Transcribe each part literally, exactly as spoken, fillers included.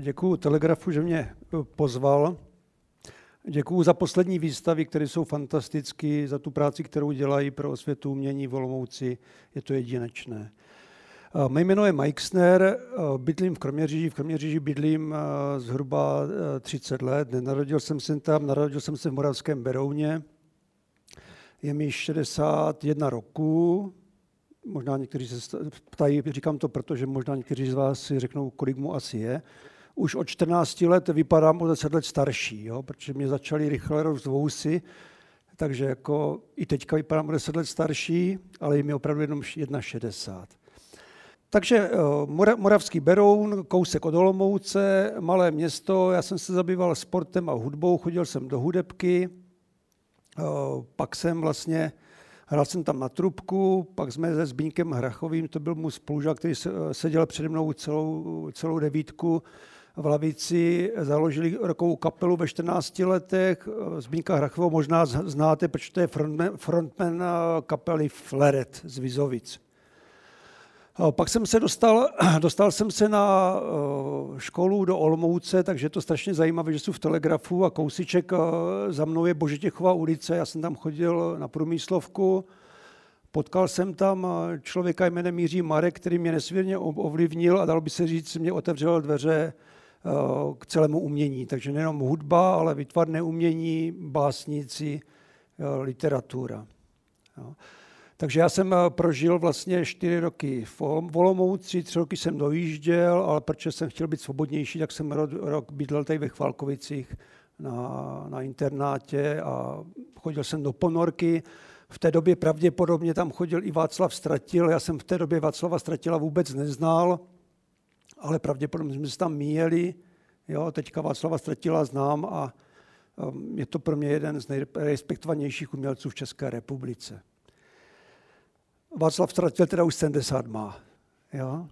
Děkuju Telegrafu, že mě pozval. Děkuju za poslední výstavy, které jsou fantastické, za tu práci, kterou dělají pro osvětu umění v Olomouci. Je to jedinečné. Mé jméno je Maixner, bydlím v Kroměříži. V Kroměříži bydlím zhruba třicet let. Nenarodil jsem se tam, narodil jsem se v Moravském Berouně. Je mi šedesát jedna roku. Možná někteří se ptají, říkám to, protože možná někteří z vás si řeknou, kolik mu asi je. Už od čtrnácti let vypadám o deset let starší, jo, protože mě začaly rychle růst vousy, takže jako i teďka vypadám o deset let starší, ale je mi opravdu jenom šedesát jedna. Takže Moravský Beroun, kousek od Olomouce, malé město, já jsem se zabýval sportem a hudbou, chodil jsem do hudebky, pak jsem vlastně hrál jsem tam na trubku, pak jsme se Zbyňkem Hrachovým, to byl můj spolužák, který seděl přede mnou celou, celou devítku v lavici, založili rokovou kapelu ve čtrnácti letech. Zbyňka Hrachového možná znáte, protože to je frontman, frontman kapely Fleret z Vizovic. Pak jsem se dostal, dostal jsem se na školu do Olomouce, takže je to strašně zajímavé, že jsou v Telegrafu a kousíček za mnou je Božetěchova ulice. Já jsem tam chodil na průmyslovku, potkal jsem tam člověka jménem Jiří Marek, který mě nesmírně ovlivnil a dalo by se říct, mě otevřel dveře k celému umění. Takže nejenom hudba, ale výtvarné umění, básníci, literatura. Takže já jsem prožil vlastně čtyři roky v Olomouci, tři roky jsem dojížděl, ale protože jsem chtěl být svobodnější, tak jsem rok bydlel tady ve Chvalkovicích na, na internátě a chodil jsem do ponorky. V té době pravděpodobně tam chodil i Václav Stratil. Já jsem v té době Václava Stratila vůbec neznal, ale pravděpodobně jsme se tam míjeli. Jo, teďka Václava Stratila znám a je to pro mě jeden z nejrespektovanějších umělců v České republice. Václav Stratil teda už sedmdesát má, jo?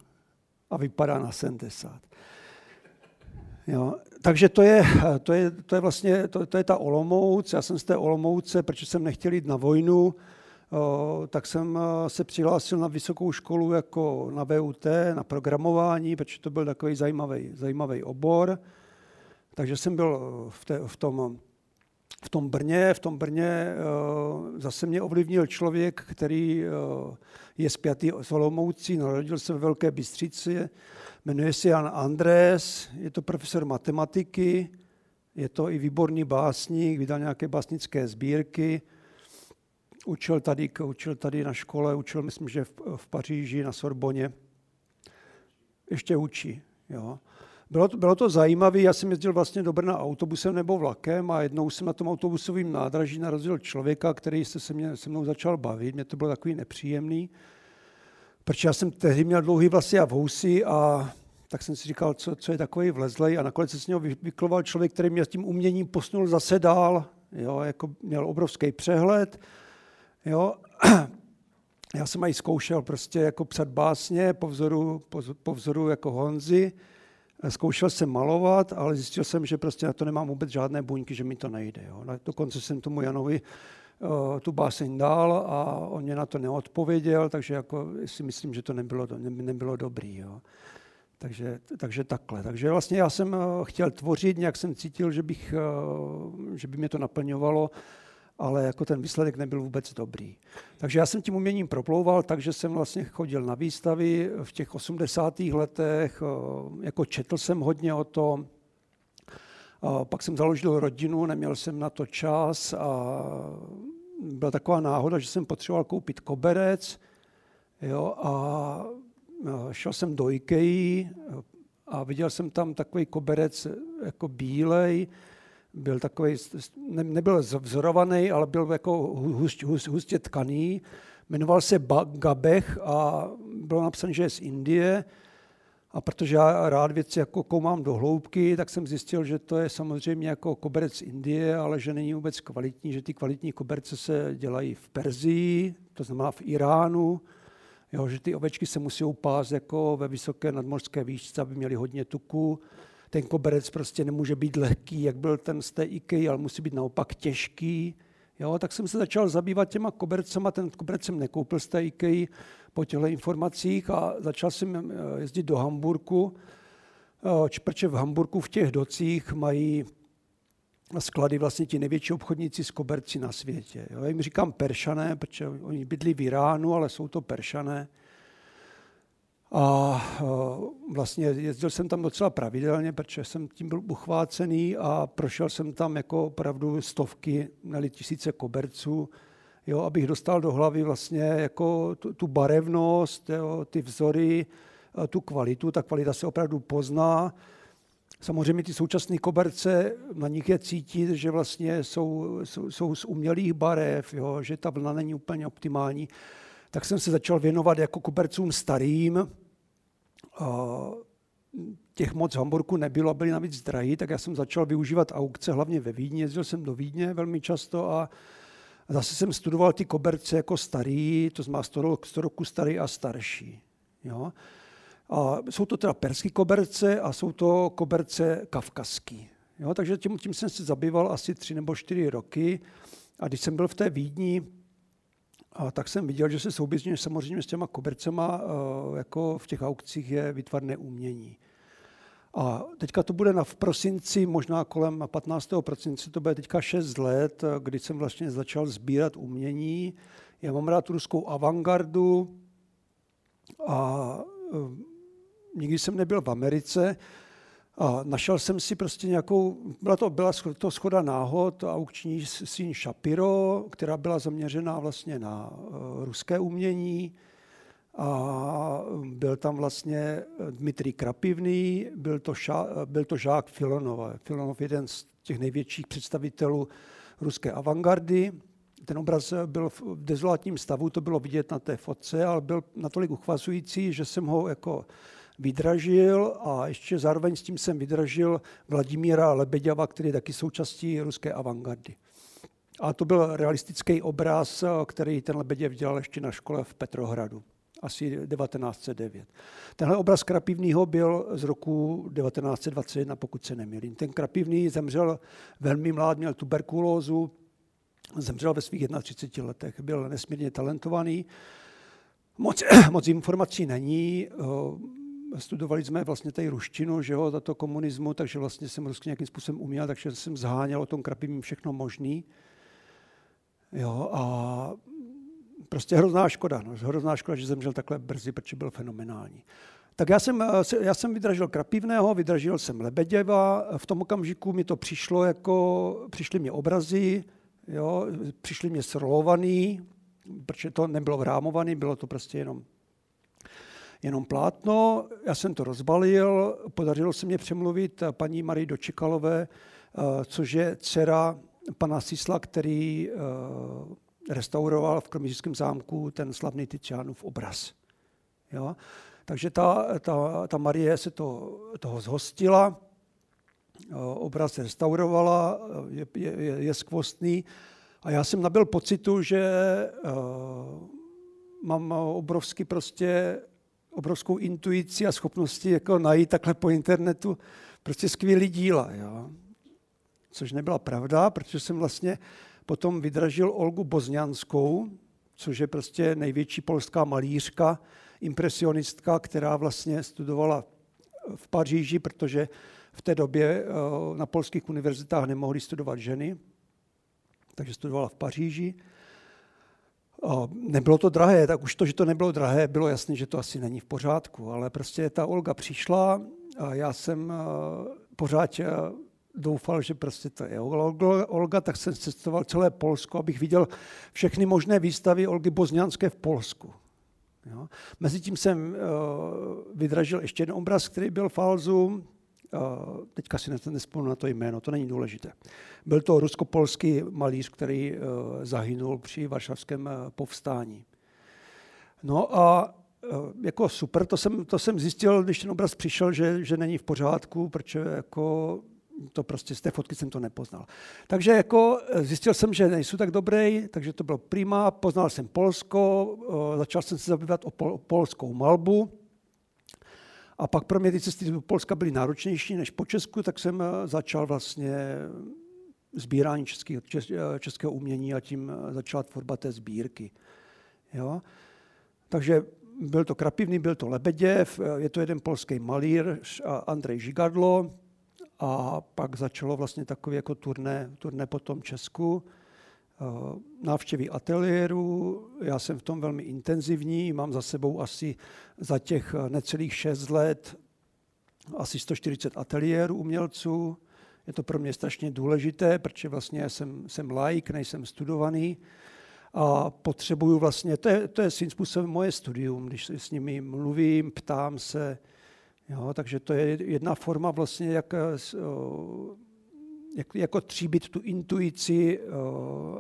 A vypadá na sedmdesát. Jo? Takže to je, to je, to je vlastně to, to je ta Olomouc. Já jsem z té Olomouce, protože jsem nechtěl jít na vojnu, o, tak jsem se přihlásil na vysokou školu jako na V U T, na programování, protože to byl takový zajímavý, zajímavý obor. Takže jsem byl v, té, v tom... V tom Brně, v tom Brně zase mě ovlivnil člověk, který je spjatý s Olomoucí, narodil se ve Velké Bystřici, jmenuje se Jan Andrés, je to profesor matematiky, je to i výborný básník, vydal nějaké básnické sbírky, učil tady, učil tady na škole, učil, myslím, že v, v Paříži, na Sorboně, ještě učí, jo. Bylo to, bylo to zajímavé, já jsem jezdil vlastně do Brna autobusem nebo vlakem a jednou jsem na tom autobusovém nádraží narazil člověka, který se se, mě, se mnou začal bavit, mě to bylo takový nepříjemný, protože já jsem tehdy měl dlouhý vlasy a vousy a tak jsem si říkal, co, co je takový vlezlej a nakonec se s něho vykloval člověk, který mě s tím uměním posunul zase dál, jo, jako měl obrovský přehled, jo. Já jsem aj zkoušel prostě jako psat básně po vzoru, po, po vzoru jako Honzy. Zkoušel jsem malovat, ale zjistil jsem, že prostě na to nemám vůbec žádné buňky, že mi to nejde. Jo. Dokonce jsem tomu Janovi uh, tu báseň dal a on mě na to neodpověděl, takže jako si myslím, že to nebylo, ne, nebylo dobrý. Jo. Takže, takže takhle. Takže vlastně já jsem chtěl tvořit, nějak jsem cítil, že, bych, uh, že by mě to naplňovalo, ale jako ten výsledek nebyl vůbec dobrý. Takže já jsem tím uměním proplouval, takže jsem vlastně chodil na výstavy v těch osmdesátých letech, jako četl jsem hodně o tom, pak jsem založil rodinu, neměl jsem na to čas a byla taková náhoda, že jsem potřeboval koupit koberec, jo, a šel jsem do IKEA a viděl jsem tam takový koberec jako bílej, byl takový, nebyl vzorovaný, ale byl jako hustě, hustě tkaný. Jmenoval se Gabech a bylo napsané, že je z Indie. A protože já rád věci jako koumám do hloubky, tak jsem zjistil, že to je samozřejmě jako koberec z Indie, ale že není vůbec kvalitní, že ty kvalitní koberce se dělají v Perzii, to znamená v Iránu, jo, že ty ovečky se musí pást jako ve vysoké nadmořské výšce, aby měly hodně tuku. Ten koberec prostě nemůže být lehký, jak byl ten z té IKEA, ale musí být naopak těžký. Jo, tak jsem se začal zabývat těma kobercema, ten koberec jsem nekoupil z té IKEA po těchto informacích a začal jsem jezdit do Hamburku, Čprče v Hamburku v těch docích mají sklady vlastně ti největší obchodníci s koberci na světě. Já jim říkám Peršané, protože oni bydlí v Iránu, ale jsou to Peršané. A vlastně jezdil jsem tam docela pravidelně, protože jsem tím byl uchvácený a prošel jsem tam jako opravdu stovky, ne-li tisíce koberců, jo, abych dostal do hlavy vlastně jako tu, tu barevnost, jo, ty vzory, tu kvalitu. Ta kvalita se opravdu pozná. Samozřejmě ty současné koberce, na nich je cítit, že vlastně jsou, jsou, jsou z umělých barev, jo, že ta vlna není úplně optimální. Tak jsem se začal věnovat jako kobercům starým. Těch moc v Hamburku nebylo a byly navíc drahý, tak já jsem začal využívat aukce, hlavně ve Vídni. Jezdil jsem do Vídně velmi často a zase jsem studoval ty koberce jako starý, to znamená sto roků starý a starší. Jo? A jsou to teda perský koberce a jsou to koberce kavkazský. Jo? Takže tím, tím jsem se zabýval asi tři nebo čtyři roky. A když jsem byl v té Vídni, a tak jsem viděl, že se souběžně samozřejmě s těma kobercema jako v těch aukcích je výtvarné umění. A teďka to bude na v prosinci, možná kolem patnáctého prosince, to bude teďka šest let, kdy jsem vlastně začal sbírat umění. Já mám rád ruskou avantgardu a nikdy jsem nebyl v Americe. A našel jsem si prostě nějakou, byla to, byla to shoda náhod, aukční síň Shapiro, která byla zaměřená vlastně na uh, ruské umění. A byl tam vlastně Dmitrij Krapivný, byl to, ša, byl to žák Filonova. Filonov jeden z těch největších představitelů ruské avantgardy. Ten obraz byl v dezolátním stavu, to bylo vidět na té fotce, ale byl natolik uchvazující, že jsem ho jako vydražil a ještě zároveň s tím jsem vydražil Vladimíra Lebeděva, který je taky součástí ruské avantgardy. A to byl realistický obraz, který ten Lebeděv dělal ještě na škole v Petrohradu, asi devatenáct set devět. Tenhle obraz Krapivnýho byl z roku devatenáct set dvacet jedna, pokud se nemýlím. Ten Krapivný zemřel velmi mlád, měl tuberkulózu, zemřel ve svých třiceti jednech letech, byl nesmírně talentovaný. Moc, moc informací není. Studovali jsme vlastně tady ruštinu, že jo, za to komunismu, takže vlastně jsem rusky nějakým způsobem uměl, takže jsem zháněl o tom Krapivním všechno možný. Jo, a prostě hrozná škoda, no, hrozná škoda, že zemřel takhle brzy, protože byl fenomenální. Tak já jsem, já jsem vydražil Krapivného, vydražil jsem Lebeděva, v tom okamžiku mi to přišlo jako, přišly mi obrazy, jo, přišly mi srolovaný, protože to nebylo vrámovaný, bylo to prostě jenom Jenom plátno, já jsem to rozbalil, podařilo se mě přemluvit paní Marii Dočekalové, což je dcera pana Sisla, který restauroval v Kroměřížském zámku ten slavný Ticiánův obraz. Jo? Takže ta, ta, ta Marie se to, toho zhostila, obraz restaurovala, je, je, je skvostný a já jsem nabyl pocitu, že mám obrovský prostě obrovskou intuici a schopnosti jako najít takhle po internetu prostě skvělý díla. Jo? Což nebyla pravda, protože jsem vlastně potom vydražil Olgu Boznańskou, což je prostě největší polská malířka, impresionistka, která vlastně studovala v Paříži, protože v té době na polských univerzitách nemohly studovat ženy, takže studovala v Paříži. Nebylo to drahé, tak už to, že to nebylo drahé, bylo jasné, že to asi není v pořádku, ale prostě ta Olga přišla a já jsem pořád doufal, že prostě to je Olga, tak jsem cestoval celé Polsko, abych viděl všechny možné výstavy Olgy Boznańské v Polsku. Jo. Mezitím jsem vydražil ještě jeden obraz, který byl falzu, teďka si nespomínám na to jméno, to není důležité. Byl to rusko-polský malíř, který zahynul při varšavském povstání. No a jako super, to jsem, to jsem zjistil, když ten obraz přišel, že, že není v pořádku, protože jako to prostě z té fotky jsem to nepoznal. Takže jako zjistil jsem, že nejsou tak dobrý, takže to bylo prima, poznal jsem Polsko, začal jsem se zabývat o pol, polskou malbu. A pak pro mě ty cesty do Polska byly náročnější než po Česku, tak jsem začal vlastně sbírání českého, českého umění a tím začala tvorba té sbírky. Jo? Takže byl to Krapivný, byl to Lebeděv, je to jeden polský malír, Andrej Žigadlo, a pak začalo vlastně takové jako turné, turné po tom Česku, návštěvy ateliérů, já jsem v tom velmi intenzivní, mám za sebou asi za těch necelých šest let asi sto čtyřicet ateliérů umělců. Je to pro mě strašně důležité, protože vlastně jsem, jsem laik, nejsem studovaný a potřebuju vlastně, to je, to je svým způsobem moje studium, když s nimi mluvím, ptám se, jo, takže to je jedna forma vlastně, jak, jak jako tříbit tu intuici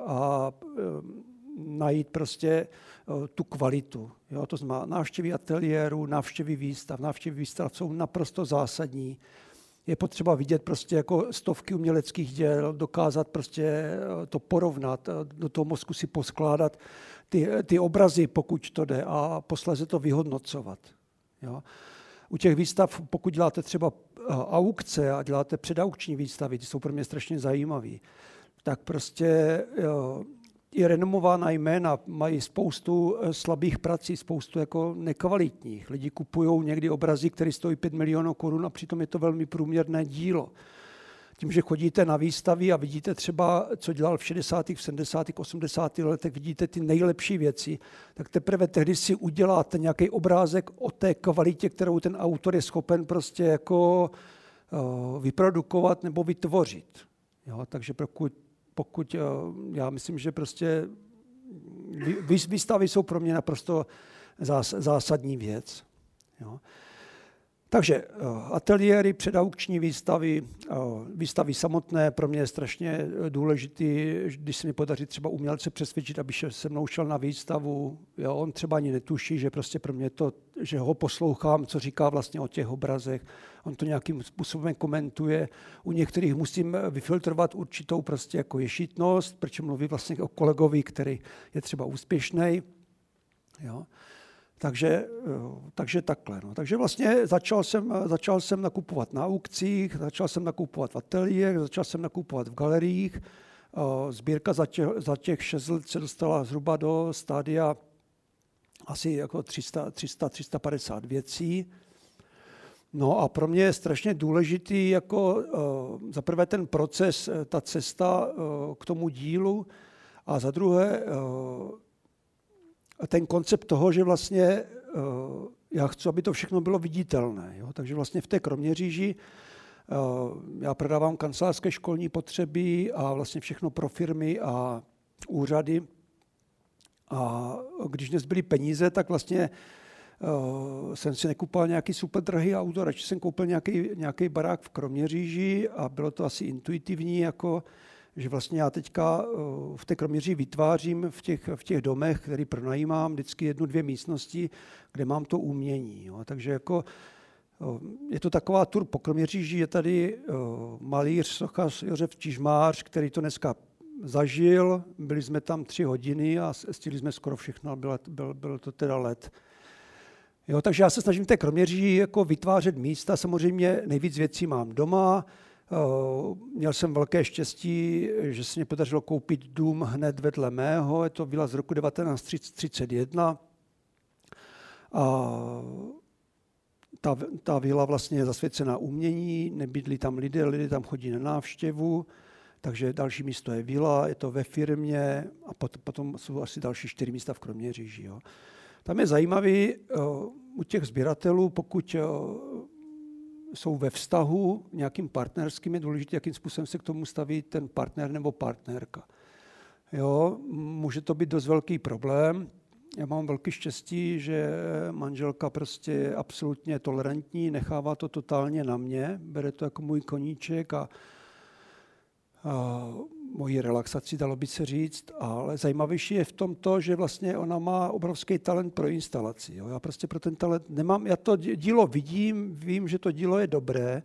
a najít prostě tu kvalitu. Jo, to znamená návštěvy ateliéru, návštěvy výstav, návštěvy výstav jsou naprosto zásadní. Je potřeba vidět prostě jako stovky uměleckých děl, dokázat prostě to porovnat, do toho mozku si poskládat ty, ty obrazy, pokud to jde, a posléze to vyhodnocovat. Jo. U těch výstav, pokud děláte třeba aukce a děláte předaukční výstavy, ty jsou pro mě strašně zajímavé, tak prostě jo, i renomovaná jména mají spoustu slabých prací, spoustu jako nekvalitních. Lidi kupují někdy obrazy, které stojí pět milionů korun a přitom je to velmi průměrné dílo. Tím, že chodíte na výstavy a vidíte třeba, co dělal v šedesátých, sedmdesátých, osmdesátých letech, vidíte ty nejlepší věci, tak teprve tehdy si uděláte nějaký obrázek o té kvalitě, kterou ten autor je schopen prostě jako vyprodukovat nebo vytvořit. Jo, takže pokud Pokud, já myslím, že prostě výstavy jsou pro mě naprosto zásadní věc. Jo. Takže ateliéry, předaukční výstavy, výstavy samotné, pro mě je strašně důležitý, když se mi podaří třeba umělce přesvědčit, aby se mnou šel na výstavu. Jo, on třeba ani netuší, že prostě pro mě to, že ho poslouchám, co říká vlastně o těch obrazech. On to nějakým způsobem komentuje. U některých musím vyfiltrovat určitou prostě jako ješitnost, protože mluví vlastně o kolegovi, který je třeba úspěšnej. Jo. Takže, takže takhle. No. Takže vlastně začal jsem, začal jsem nakupovat na aukcích, začal jsem nakupovat v ateliérech, začal jsem nakupovat v galeriích. Sbírka za, tě, za těch šest let se dostala zhruba do stádia asi jako tři sta, tři sta, tři sta padesát věcí. No a pro mě je strašně důležitý jako za prvé ten proces, ta cesta k tomu dílu a za druhé ten koncept toho, že vlastně uh, já chci, aby to všechno bylo viditelné. Jo? Takže vlastně v té Kroměříži uh, já prodávám kancelářské školní potřeby a vlastně všechno pro firmy a úřady. A když nezbyly peníze, tak vlastně uh, jsem si nekupal nějaký super drahý auto, radši jsem koupil nějaký, nějaký barák v Kroměříži a bylo to asi intuitivní, jako že vlastně já teďka v té Kroměříži vytvářím v těch, v těch domech, který pronajímám, vždycky jednu, dvě místnosti, kde mám to umění. Jo. Takže jako, je to taková tur po Kroměříži, je tady malíř, sochař Josef Čižmář, který to dneska zažil, byli jsme tam tři hodiny a stihli jsme skoro všechno, bylo, bylo, bylo to teda let. Jo, takže já se snažím té Kroměříži jako vytvářet místa, samozřejmě nejvíc věcí mám doma. Uh, měl jsem velké štěstí, že se mi podařilo koupit dům hned vedle mého, je to vila z roku devatenáct třicet jedna. A ta, ta vila vlastně je zasvěcená umění, nebydlí tam lidé, lidé tam chodí na návštěvu, takže další místo je vila, je to ve firmě a pot, potom jsou asi další čtyři místa v Kroměříži. Jo. Tam je zajímavý uh, u těch sběratelů, pokud uh, jsou ve vztahu nějakým partnerským, je důležité, jakým způsobem se k tomu staví ten partner nebo partnerka. Jo, může to být dost velký problém. Já mám velké štěstí, že manželka prostě je absolutně tolerantní, nechává to totálně na mě, bere to jako můj koníček a, a moji relaxaci, dalo by se říct, ale zajímavější je v tom to, že vlastně ona má obrovský talent pro instalaci. Jo. Já prostě pro ten talent nemám, já to dílo vidím, vím, že to dílo je dobré,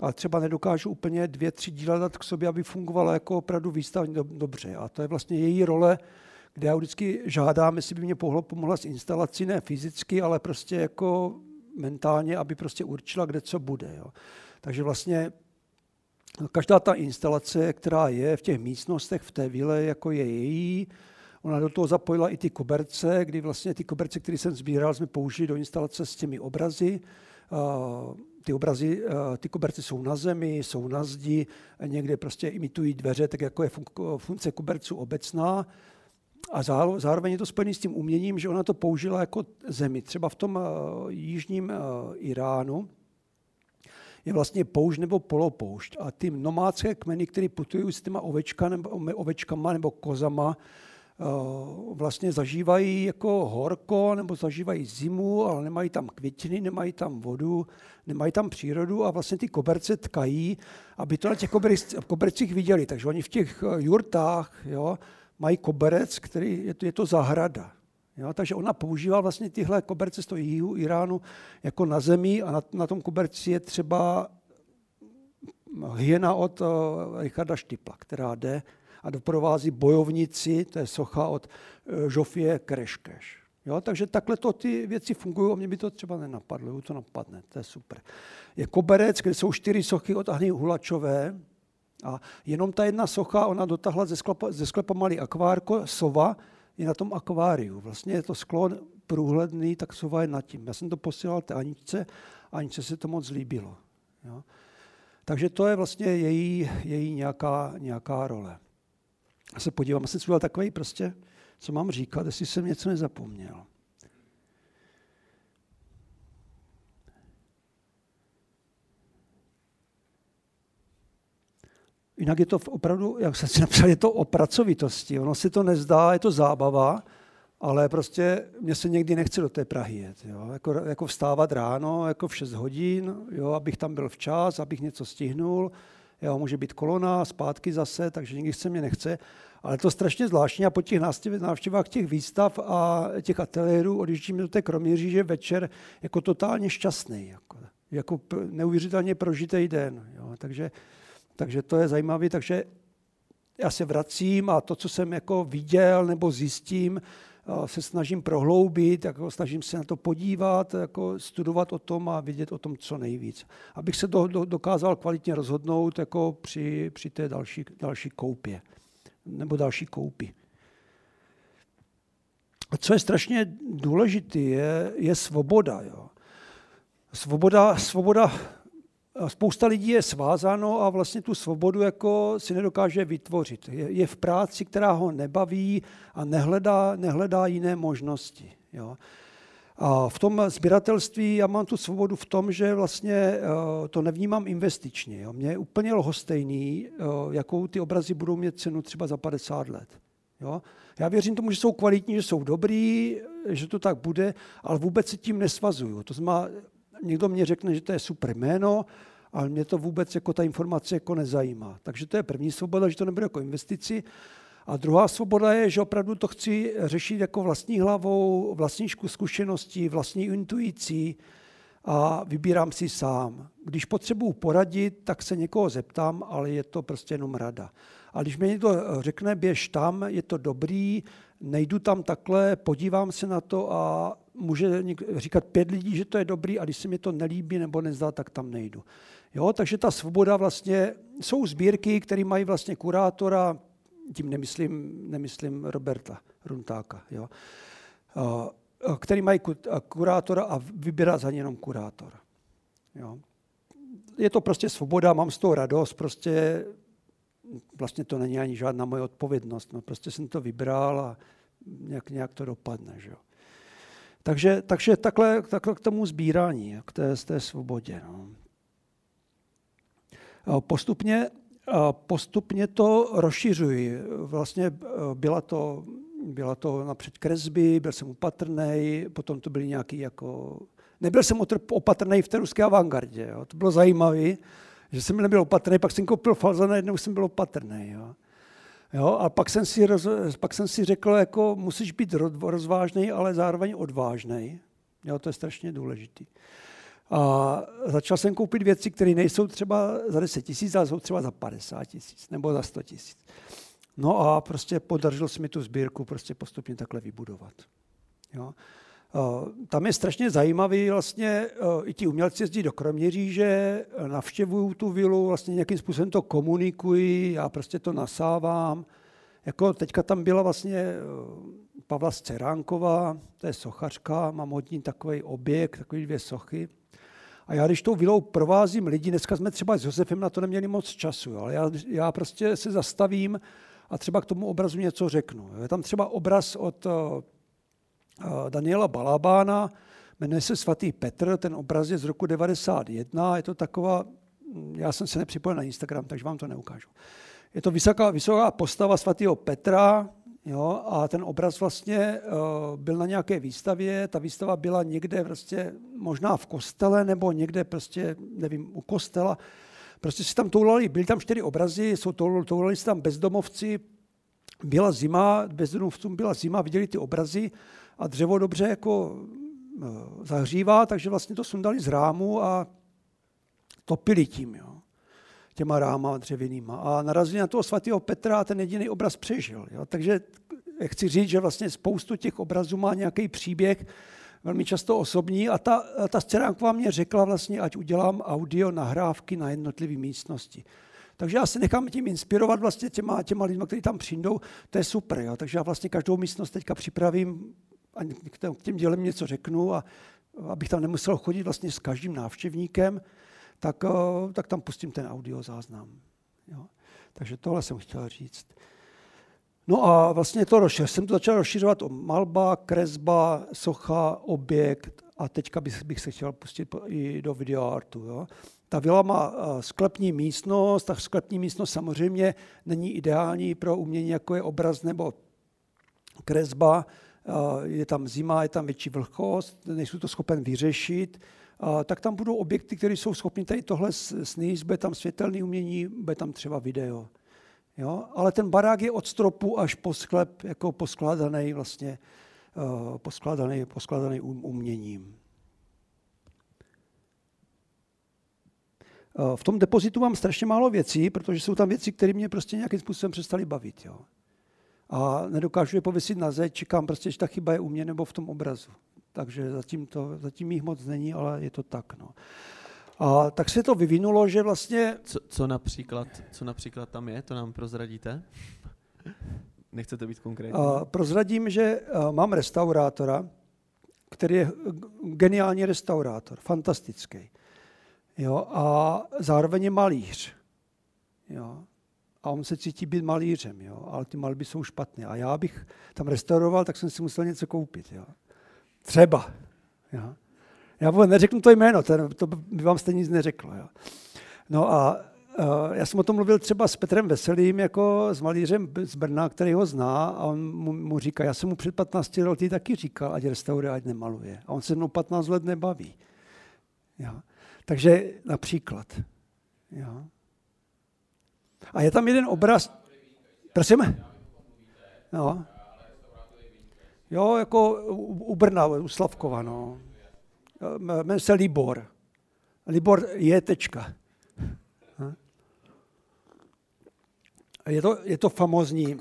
ale třeba nedokážu úplně dvě, tři díla dát k sobě, aby fungovala jako opravdu výstavně dobře. A to je vlastně její role, kde já vždycky žádám, jestli by mě pomohla s instalací, ne fyzicky, ale prostě jako mentálně, aby prostě určila, kde co bude. Jo. Takže vlastně každá ta instalace, která je v těch místnostech, v té vile, jako je její, Ona do toho zapojila i ty koberce, kdy vlastně ty koberce, které jsem sbíral, jsme použili do instalace s těmi obrazy. Ty obrazy, ty koberce jsou na zemi, jsou na zdi, někde prostě imitují dveře, tak jako je funkce koberců obecná. A zároveň je to spojené s tím uměním, že ona to použila jako zemi. Třeba v tom jižním Iránu je vlastně poušť nebo polopoušť. A ty nomádské kmeny, které putují s těma ovečka nebo, ovečkama nebo kozama, vlastně zažívají jako horko nebo zažívají zimu, ale nemají tam květiny, nemají tam vodu, nemají tam přírodu a vlastně ty koberce tkají, aby to na těch kobercích viděli. Takže oni v těch jurtách, jo, mají koberec, který je to, je to zahrada. Jo, takže ona používá vlastně tyhle koberce z toho jihu Iránu jako na zemi a na, na tom koberci je třeba hyena od uh, Richarda Štipla, která jde a doprovází bojovnici, to je socha od uh, Žofie Kreškeš. Jo, takže takhle to ty věci fungují, a mě by to třeba nenapadlo, to napadne, to je super. Je koberec, kde jsou čtyři sochy od Anny Hulačové, a jenom ta jedna socha, ona dotáhla ze sklepa, ze sklepa malý akvárko, sova je na tom akváriu. Vlastně je to sklo průhledný, tak sova je nad tím. Já jsem to posílal té Aničce, Aničce se to moc líbilo. Jo? Takže to je vlastně její, její nějaká, nějaká role. Já se podívám, já jsem si udělal takový prostě, co mám říkat, jestli jsem něco nezapomněl. Jinak je to opravdu, jak jsem si napsal, je to o pracovitosti. Ono si to nezdá, je to zábava, ale prostě mě se někdy nechce do té Prahy jet. Jo? Jako, jako vstávat ráno, jako v šest hodin, jo? Abych tam byl včas, abych něco stihnul. Jo? Může být kolona, zpátky zase, takže nikdy se mě nechce. Ale to strašně zvláštní a po těch návštěvách těch výstav a těch ateliérů odjíždím do té Kroměříže večer jako totálně šťastný. Jako, jako neuvěřitelně prožitý den. Jo? Takže... Takže to je zajímavé, takže já se vracím a to, co jsem jako viděl nebo zjistím, se snažím prohloubit, jako snažím se na to podívat, jako studovat o tom a vědět o tom co nejvíc. Abych se do, do, dokázal kvalitně rozhodnout jako při, při té další, další koupě nebo další koupi. A co je strašně důležité, je, je svoboda. Jo. Svoboda, svoboda... Spousta lidí je svázáno a vlastně tu svobodu jako si nedokáže vytvořit. Je, je v práci, která ho nebaví a nehledá, nehledá jiné možnosti. Jo. A v tom sběratelství já mám tu svobodu v tom, že vlastně uh, to nevnímám investičně. Jo. Mně je úplně lhostejný, uh, jakou ty obrazy budou mít cenu třeba za padesát let. Jo. Já věřím tomu, že jsou kvalitní, že jsou dobrý, že to tak bude, ale vůbec se tím nesvazuju. To znamená, někdo mě řekne, že to je super jméno, ale mě to vůbec jako ta informace jako nezajímá. Takže to je první svoboda, že to nebude jako investici. A druhá svoboda je, že opravdu to chci řešit jako vlastní hlavou, vlastní zkušeností, vlastní intuicí a vybírám si sám. Když potřebuji poradit, tak se někoho zeptám, ale je to prostě jenom rada. A když mi někdo řekne, běž tam, je to dobrý, nejdu tam takhle, podívám se na to a může říkat pět lidí, že to je dobrý a když se mi to nelíbí nebo nezdá, tak tam nejdu. Jo, takže ta svoboda vlastně, jsou sbírky, které mají vlastně kurátora, tím nemyslím, nemyslím Roberta Runtáka, jo, který mají kurátora a vybírá za ně jenom kurátor. Jo. Je to prostě svoboda, mám z toho radost, prostě vlastně to není ani žádná moje odpovědnost, no prostě jsem to vybral a nějak, nějak to dopadne, že jo. Takže, takže takhle, takhle k tomu sbírání, k té, té svobodě. No. Postupně, postupně to rozšiřuji. Vlastně byla to, byla to napřed kresby, byl jsem opatrnej, potom to byly nějaký jako... Nebyl jsem opatrnej v té ruské avantgardě, jo. To bylo zajímavé, že jsem nebyl opatrnej, pak jsem koupil falzana, jednou jsem byl opatrnej. Jo. Jo, a pak jsem si, roz, pak jsem si řekl, jako musíš být rozvážnej, ale zároveň odvážnej. Jo, to je strašně důležitý. A začal jsem koupit věci, které nejsou třeba za deset tisíc, ale jsou třeba za padesát tisíc nebo za sto tisíc. No a prostě podařilo se mi tu sbírku prostě postupně takhle vybudovat. Jo. Tam je strašně zajímavý, vlastně i ti umělci jezdí do Kroměříže, navštěvují tu vilu, vlastně nějakým způsobem to komunikují, já prostě to nasávám. Jako teďka tam byla vlastně Pavla Sceránková, to je sochařka, mám hodně takový objekt, takový dvě sochy. A já když tou vilou provázím lidi, dneska jsme třeba s Josefem na to neměli moc času, jo, ale já, já prostě se zastavím a třeba k tomu obrazu něco řeknu. Je tam třeba obraz od uh, Daniela Balabána, jmenuje se Svatý Petr, ten obraz je z roku devadesát jedna, je to taková, já jsem se nepřipojil na Instagram, takže vám to neukážu. Je to vysoká, vysoká postava svatého Petra, jo, a ten obraz vlastně uh, byl na nějaké výstavě, ta výstava byla někde prostě, možná v kostele, nebo někde prostě, nevím, u kostela. Prostě si tam toulali, byly tam čtyři obrazy, jsou toulali, toulali si tam bezdomovci, byla zima, bezdomovcům byla zima, viděli ty obrazy a dřevo dobře jako uh, zahřívá, takže vlastně to sundali z rámu a topili tím, jo, těma ráma dřevěnýma. A narazili na toho svatého Petra a ten jediný obraz přežil. Jo? Takže chci říct, že vlastně spoustu těch obrazů má nějaký příběh, velmi často osobní. A ta, ta Sceránková mě řekla vlastně, ať udělám audio nahrávky na jednotlivé místnosti. Takže já se nechám tím inspirovat vlastně těma, těma lidmi, kteří tam přijdou. To je super. Jo? Takže já vlastně každou místnost teďka připravím a k těm dělem něco řeknu, a abych tam nemusel chodit vlastně s každým návštěvníkem, Tak, tak tam pustím ten audio záznam. Jo. Takže tohle jsem chtěl říct. No a vlastně to rozšiř, jsem to začal rozšiřovat o malba, kresba, socha, objekt a teďka bych, bych se chtěl pustit i do videoartu. Jo. Ta vila má sklepní místnost, ta sklepní místnost samozřejmě není ideální pro umění, jako je obraz nebo kresba. Je tam zima, je tam větší vlhkost, nejsou to schopen vyřešit. Uh, tak tam budou objekty, které jsou schopni tady tohle sníst, bude tam světelné umění, bude tam třeba video. Jo? Ale ten barák je od stropu až po sklep, jako poskládaný vlastně, uh, poskládaný, poskládaný um, uměním. Uh, v tom depozitu mám strašně málo věcí, protože jsou tam věci, které mě prostě nějakým způsobem přestaly bavit. Jo? A nedokážu je pověsit na zeď, čekám prostě, že ta chyba je u mě nebo v tom obrazu. Takže zatím, to, zatím jich moc není, ale je to tak. No. A tak se to vyvinulo, že vlastně... Co, co, například, co například tam je, to nám prozradíte? Nechcete být konkrétní? A prozradím, že mám restaurátora, který je geniální restaurátor, fantastický. Jo, a zároveň je malíř. Jo. A on se cítí být malířem, jo, ale ty malby jsou špatné. A já bych tam restauroval, tak jsem si musel něco koupit. Jo. Třeba. Jo. Já vůbec neřeknu to jméno, ten, to by vám stejně nic neřeklo. Jo. No a uh, já jsem o tom mluvil třeba s Petrem Veselým, jako s malířem z Brna, který ho zná, a on mu, mu říká, já jsem mu před patnácti lety taky říkal, ať restauruje, ať nemaluje. A on se mnou patnáct let nebaví. Jo. Takže například. Jo. A je tam jeden obraz... Prosím? No. Jo, jako u Brna, u Slavkova, no. Jmenuje se Libor. Libor je tečka. Je to, je to famózní. Je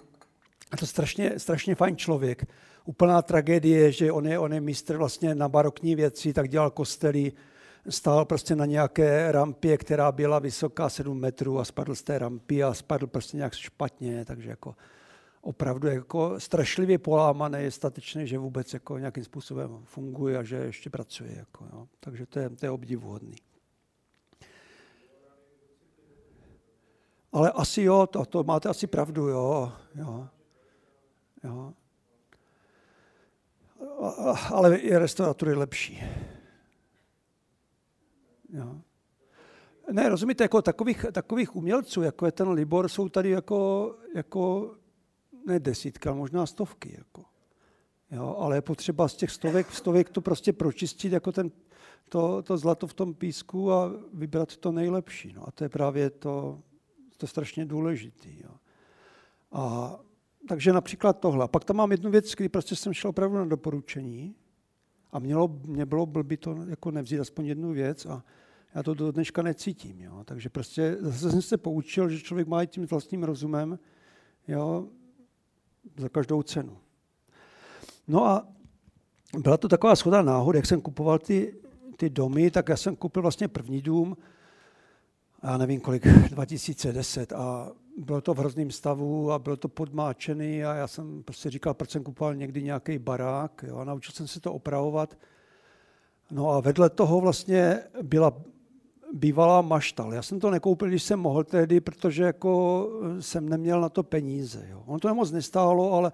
to strašně, strašně fajn člověk. Úplná tragédie, že on je, on je mistr vlastně na barokní věci, tak dělal kostely, stál prostě na nějaké rampě, která byla vysoká sedm metrů a spadl z té rampy a spadl prostě nějak špatně, takže jako... Opravdu jako strašlivě polámaný, je statečný, že vůbec jako nějakým způsobem funguje a že ještě pracuje. Jako, jo. Takže to je, to je obdivuhodný. Ale asi jo, to, to máte asi pravdu, jo. jo. jo. Ale i restauratura je lepší. Jo. Ne, rozumíte, jako takových, takových umělců, jako je ten Libor, jsou tady jako... jako ne desítky, ale možná stovky. Jako. Jo, ale je potřeba z těch stovek, stovek to prostě pročistit, jako ten, to, to zlato v tom písku a vybrat to nejlepší. No. A to je právě to, to strašně důležité. Takže například tohle. A pak tam mám jednu věc, kdy prostě jsem šel opravdu na doporučení a mělo, mě bylo blbý to jako nevzít aspoň jednu věc a já to do dneška necítím. Jo. Takže prostě zase jsem se poučil, že člověk má jít tím vlastním rozumem, jo, za každou cenu. No a byla to taková shoda náhod, jak jsem kupoval ty, ty domy, tak já jsem koupil vlastně první dům, já nevím kolik, dva tisíce deset, a bylo to v hrozném stavu a bylo to podmáčený a já jsem prostě říkal, proč jsem kupoval někdy nějaký barák, jo, a naučil jsem se to opravovat. No a vedle toho vlastně byla bývalá maštal. Já jsem to nekoupil, když jsem mohl tehdy, protože jako jsem neměl na to peníze. Jo. Ono to moc nestálo, ale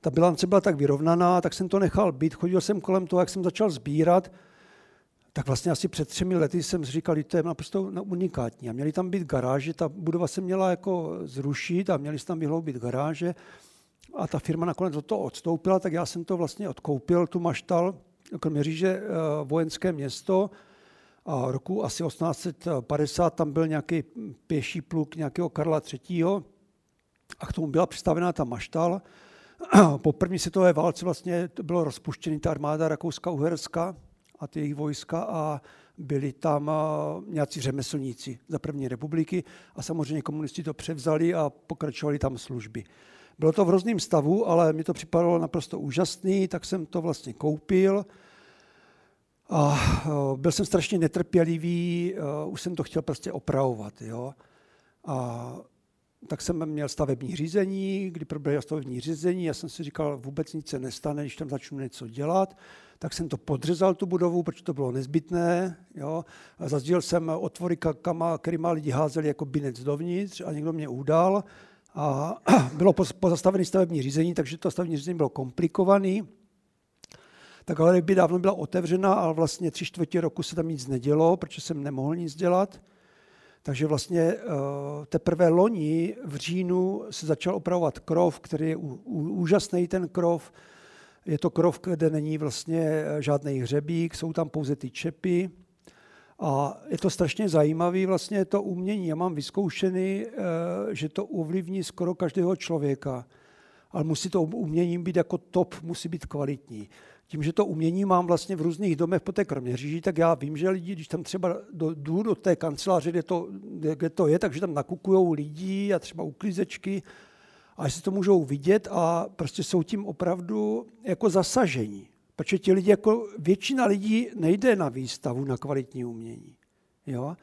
ta bilance byla tak vyrovnaná, tak jsem to nechal být. Chodil jsem kolem toho, jak jsem začal sbírat, tak vlastně asi před třemi lety jsem říkal, že to je naprosto unikátní. A měly tam být garáže, ta budova se měla jako zrušit a měly se tam vyhloubit garáže. A ta firma nakonec do toho odstoupila, tak já jsem to vlastně odkoupil, tu maštal, Kroměříže vojenské město, a roku asi osmnáct set padesát tam byl nějaký pěší pluk nějakého Karla třetího a k tomu byla přistavená ta maštal. Po první světové válce vlastně bylo rozpuštěný ta armáda Rakouska-Uherska a ty jejich vojska a byli tam nějací řemeslníci za první republiky a samozřejmě komunisti to převzali a pokračovali tam služby. Bylo to v hrozném stavu, ale mi to připadalo naprosto úžasný, tak jsem to vlastně koupil. A byl jsem strašně netrpělivý, už jsem to chtěl prostě opravovat. Jo? A tak jsem měl stavební řízení, kdy proběhlo stavební řízení, já jsem si říkal, vůbec nic se nestane, když tam začnu něco dělat, tak jsem to podřezal tu budovu, protože to bylo nezbytné. Jo? A zazdíl jsem otvory, kterýma lidi házeli jako binec dovnitř a někdo mě udal. A bylo pozastavené stavební řízení, takže to stavební řízení bylo komplikované. Ta galerie by dávno byla otevřena, ale vlastně tři čtvrtě roku se tam nic nedělo, protože jsem nemohl nic dělat. Takže vlastně teprve loni v říjnu se začal opravovat krov, který je úžasný ten krov. Je to krov, kde není vlastně žádný hřebík, jsou tam pouze ty čepy. A je to strašně zajímavé vlastně to umění. Já mám vyzkoušený, že to ovlivní skoro každého člověka. Ale musí to umění být jako top, musí být kvalitní. Tím, že to umění mám vlastně v různých domech po té Kroměříži, tak já vím, že lidi, když tam třeba do, jdu do té kanceláře, kde to, kde to je, takže tam nakukujou lidi a třeba uklízečky a jestli to můžou vidět a prostě jsou tím opravdu jako zasažení. Protože ti lidi, jako většina lidí nejde na výstavu na kvalitní umění. Jo?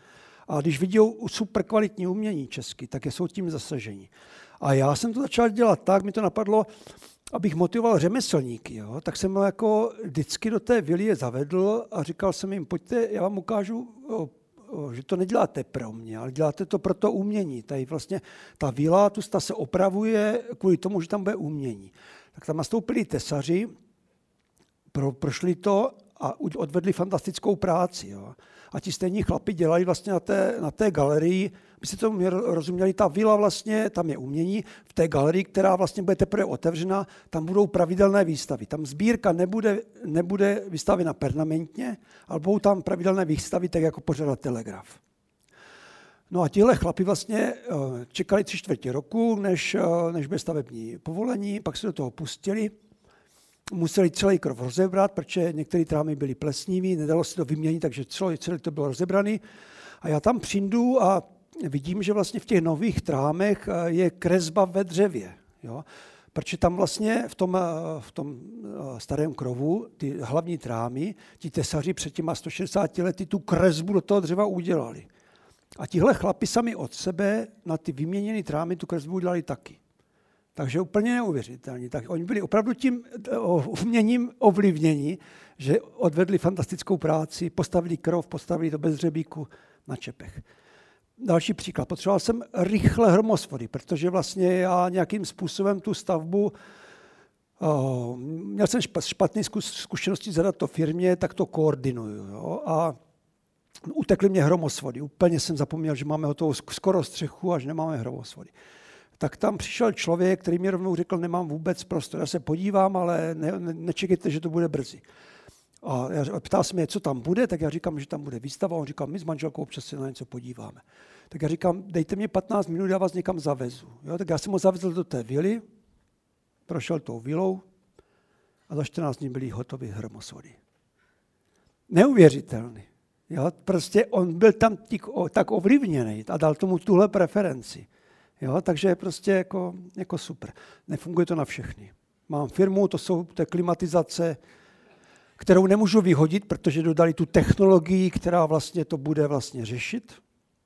A když vidí super kvalitní umění česky, tak jsou tím zasažení. A já jsem to začal dělat tak, mi to napadlo, abych motivoval řemeslníky, jo? Tak jsem jako vždycky do té vily je zavedl a říkal jsem jim, pojďte, já vám ukážu, o, o, že to neděláte pro mě, ale děláte to pro to umění. Tady vlastně ta vila, tu se opravuje kvůli tomu, že tam bude umění. Tak tam nastoupili tesaři, pro, prošli to a odvedli fantastickou práci. Jo? A ti stejní chlapi dělají vlastně na té, na té galerii, by si to rozuměli, ta vila vlastně, tam je umění, v té galerii, která vlastně bude teprve otevřena, tam budou pravidelné výstavy. Tam sbírka nebude, nebude vystavena permanentně, ale budou tam pravidelné výstavy, tak jako pořádá Telegraf. No a tihle chlapi vlastně čekali tři čtvrtě roku, než, než bude stavební povolení, pak se do toho pustili. Museli celý krov rozebrat, protože některé trámy byly plesnivé, nedalo se to vyměnit, takže celé, celé to bylo rozebrané. A já tam přijdu a vidím, že vlastně v těch nových trámech je kresba ve dřevě. Jo? Protože tam vlastně v tom, v tom starém krovu, ty hlavní trámy, ti tesaři před těma sto šedesáti lety tu kresbu do toho dřeva udělali. A tihle chlapi sami od sebe na ty vyměněné trámy tu kresbu udělali taky. Takže úplně neuvěřitelní. Tak oni byli opravdu tím uměním ovlivněni, že odvedli fantastickou práci, postavili krov, postavili to bez hřebíku na čepech. Další příklad. Potřeboval jsem rychle hromosvody, protože vlastně já nějakým způsobem tu stavbu, oh, měl jsem špatné zkušenosti zadat to firmě, tak to koordinuju. Jo? A utekly mě hromosvody. Úplně jsem zapomněl, že máme hotovou skoro střechu a že nemáme hromosvody. Tak tam přišel člověk, který mi rovnou řekl, nemám vůbec prostor, já se podívám, ale ne, nečekejte, že to bude brzy. A já, ptal se mě, co tam bude, tak já říkám, že tam bude výstava, a on říkal, my s manželkou občas se na něco podíváme. Tak já říkám, dejte mě patnáct minut, já vás někam zavezu. Jo, tak já jsem ho zavezl do té vily, prošel tou vilou a za čtrnáct dní byly hotovy hromosvody. Neuvěřitelný. Jo, prostě on byl tam tík, o, tak ovlivněný a dal tomu tuhle preferenci. Jo, takže je prostě jako, jako super. Nefunguje to na všechny. Mám firmu, to jsou té klimatizace, kterou nemůžu vyhodit, protože dodali tu technologii, která vlastně to bude vlastně řešit.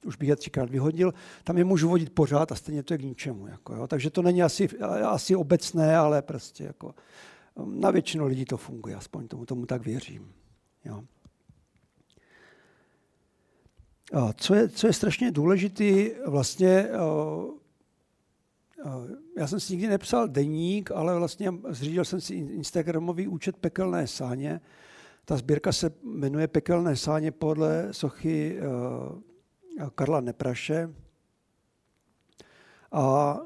už bych je třikrát vyhodil, tam je můžu vodit pořád a stejně to je k ničemu. Jako, jo. Takže to není asi, asi obecné, ale prostě jako, na většinu lidí to funguje, aspoň tomu, tomu tak věřím. Jo. A co je, co je strašně důležitý, vlastně, uh, uh, já jsem si nikdy nepsal deník, ale vlastně zřídil jsem si instagramový účet Pekelné sáně. Ta sbírka se jmenuje Pekelné sáně podle sochy uh, Karla Nepraše. A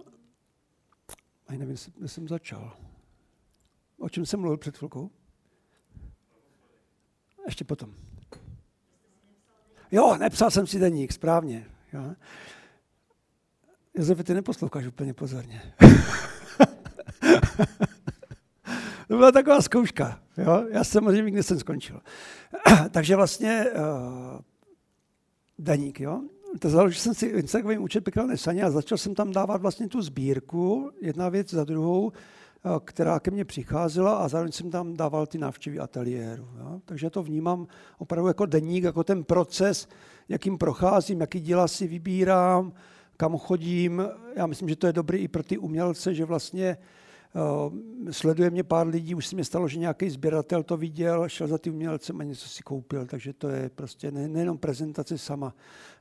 ani nevím, kde jsem začal. O čem jsem mluvil před chvilkou? Ještě potom. Jo, nepsal jsem si deník, správně. Jo. Josefe, ty neposloucháš úplně pozorně. To byla taková zkouška. Jo. Já samozřejmě nikdy jsem skončil. Takže vlastně uh, deník, jo. To založil jsem si Instagramový účet Pekelné sáně a začal jsem tam dávat vlastně tu sbírku, jedna věc za druhou, která ke mně přicházela a zároveň jsem tam dával ty návštěvy ateliéru. Jo? Takže to vnímám opravdu jako deník, jako ten proces, jakým procházím, jaký díla si vybírám, kam chodím. Já myslím, že to je dobrý i pro ty umělce, že vlastně uh, sleduje mě pár lidí, už se mě stalo, že nějaký sběratel to viděl, šel za ty umělcem a něco si koupil. Takže to je prostě ne, nejenom prezentace sama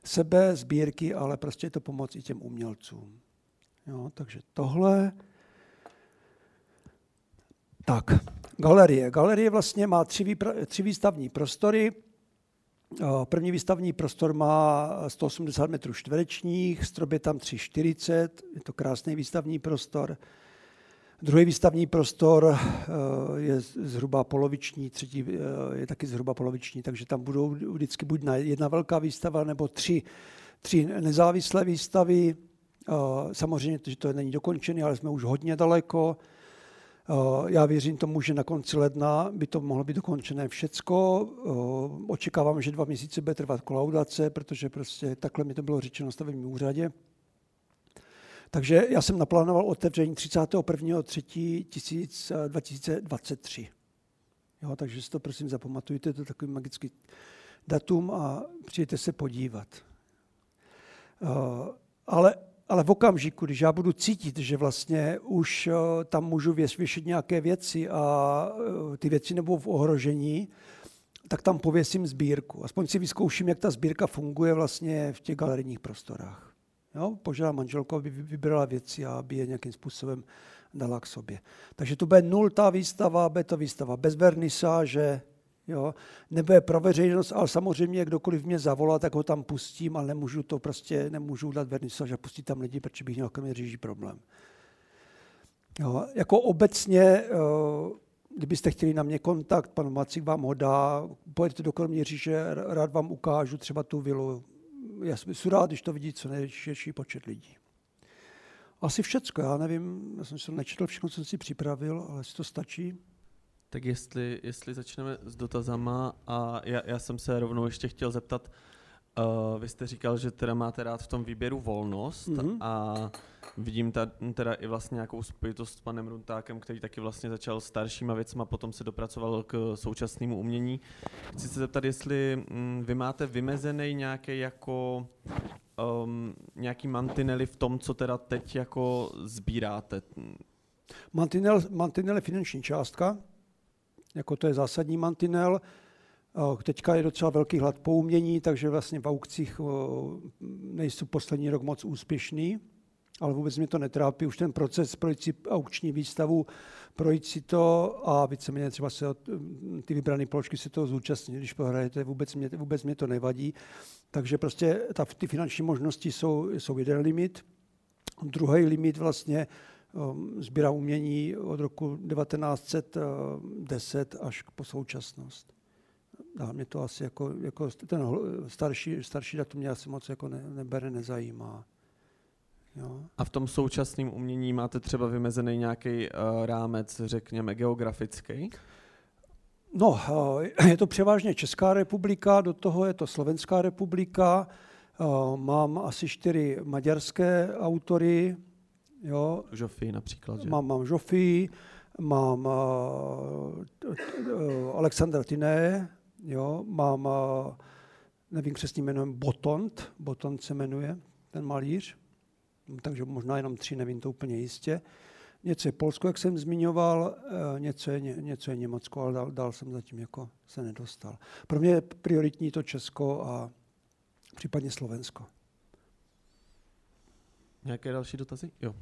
sebe, sbírky, ale prostě je to pomoc i těm umělcům. Jo? Takže tohle... Tak, galerie. Galerie vlastně má tři, výpra- tři výstavní prostory. První výstavní prostor má sto osmdesát metrů čtverečních, strop je tam tři sta čtyřicet, je to krásný výstavní prostor. Druhý výstavní prostor je zhruba poloviční, třetí je taky zhruba poloviční, takže tam budou vždycky buď jedna velká výstava nebo tři, tři nezávislé výstavy. Samozřejmě, že to není dokončený, ale jsme už hodně daleko. Já věřím tomu, že na konci ledna by to mohlo být dokončené všecko. Očekávám, že dva měsíce bude trvat kolaudace, protože prostě takhle mi to bylo řečeno na stavebním úřadě. Takže já jsem naplánoval otevření třicátého prvního třetího dva tisíce dvacet tři. Jo, takže si to prosím zapamatujte, to je takový magický datum a přijďte se podívat. Ale... Ale v okamžiku, když já budu cítit, že vlastně už tam můžu věšit nějaké věci a ty věci nebudou v ohrožení, tak tam pověsím sbírku. Aspoň si vyzkouším, jak ta sbírka funguje vlastně v těch galerijních prostorách. Jo? Požádám manželku, aby vybrala věci a aby je nějakým způsobem dala k sobě. Takže to bude nultá výstava, bude to výstava bez vernisáže, jo? Nebude pro veřejnost, ale samozřejmě kdokoliv mě zavolá, tak ho tam pustím, ale nemůžu to prostě, nemůžu dát vernisáž a pustit tam lidi, protože bych měl Kroměříži problém. Jo, jako obecně, kdybyste chtěli na mě kontakt, pan Macík vám ho dá, pojďte do Kroměříže, rád vám ukážu třeba tu vilu. Já jsem rád, když to vidí co nejširší počet lidí. Asi všecko, já nevím, já jsem si to nečetl, všechno jsem si připravil, ale jestli to stačí. Tak jestli, jestli začneme s dotazama a já, já jsem se rovnou ještě chtěl zeptat, uh, vy jste říkal, že teda máte rád v tom výběru volnost mm-hmm. a vidím ta, teda i vlastně nějakou spojitost s panem Runtákem, který taky vlastně začal staršíma věcma, potom se dopracoval k současnému umění. Chci se zeptat, jestli mm, vy máte vymezený nějaký jako um, nějaký mantinely v tom, co teda teď jako sbíráte. Mantinel, mantinel je finanční částka. Jako to je zásadní mantinel. Teďka je docela velký hlad po umění, takže vlastně v aukcích nejsou poslední rok moc úspěšný, ale vůbec mě to netrápí. Už ten proces projít si aukční výstavu, projít si to a víceméně třeba se ty vybrané položky se toho zúčastní, když prohrajete, vůbec mě, vůbec mě to nevadí. Takže prostě ta, ty finanční možnosti jsou, jsou jeden limit. Druhý limit vlastně sbírá umění od roku devatenáct set deset až po současnost. Dá mě to asi jako, jako ten starší, starší datum mě asi moc jako ne, nebere, nezajímá. Jo. A v tom současném umění máte třeba vymezený nějaký uh, rámec, řekněme, geografický? No, je to převážně Česká republika, do toho je to Slovenská republika, uh, mám asi čtyři maďarské autory, jo. Žofii například, že? Mám, mám Žofii, mám uh, uh, Alexandra Tiné, jo, mám uh, nevím křestním jménem, Botond, Botond se jmenuje ten malíř, takže možná jenom tři, nevím to úplně jistě. Něco je Polsko, jak jsem zmiňoval, něco je, něco je Německo, ale dál, dál jsem zatím jako se nedostal. Pro mě je prioritní to Česko a případně Slovensko. Nějaké další dotazy? Jo.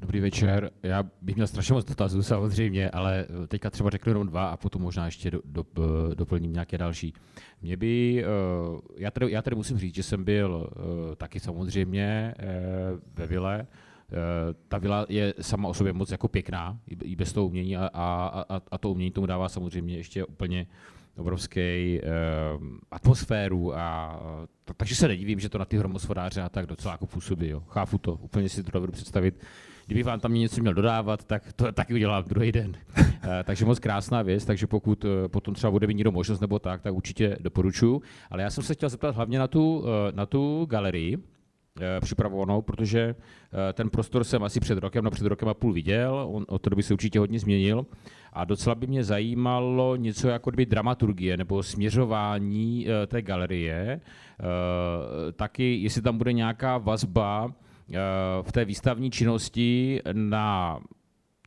Dobrý večer. Já bych měl strašně moc dotazů samozřejmě, ale teďka třeba řeknu jenom dva a potom možná ještě do, do, doplním nějaké další. Mě by, já tady, já tady musím říct, že jsem byl taky samozřejmě ve vile. Ta vila je sama o sobě moc jako pěkná, i bez toho umění a, a, a to umění tomu dává samozřejmě ještě úplně obrovský atmosféru a takže se nedivím, že to na ty hromosvodáře a tak docela jako působí. Jo. Chápu to, úplně si to dovedu představit. Kdybych vám tam něco měl dodávat, tak to taky udělám druhý den. Takže moc krásná věc, takže pokud potom třeba bude mít někdo možnost nebo tak, tak určitě doporučuji. Ale já jsem se chtěl zeptat hlavně na tu, na tu galerii připravovanou, protože ten prostor jsem asi před rokem, no před rokem a půl viděl, on od té doby se určitě hodně změnil a docela by mě zajímalo něco jako kdyby dramaturgie nebo směřování té galerie, taky jestli tam bude nějaká vazba v té výstavní činnosti na,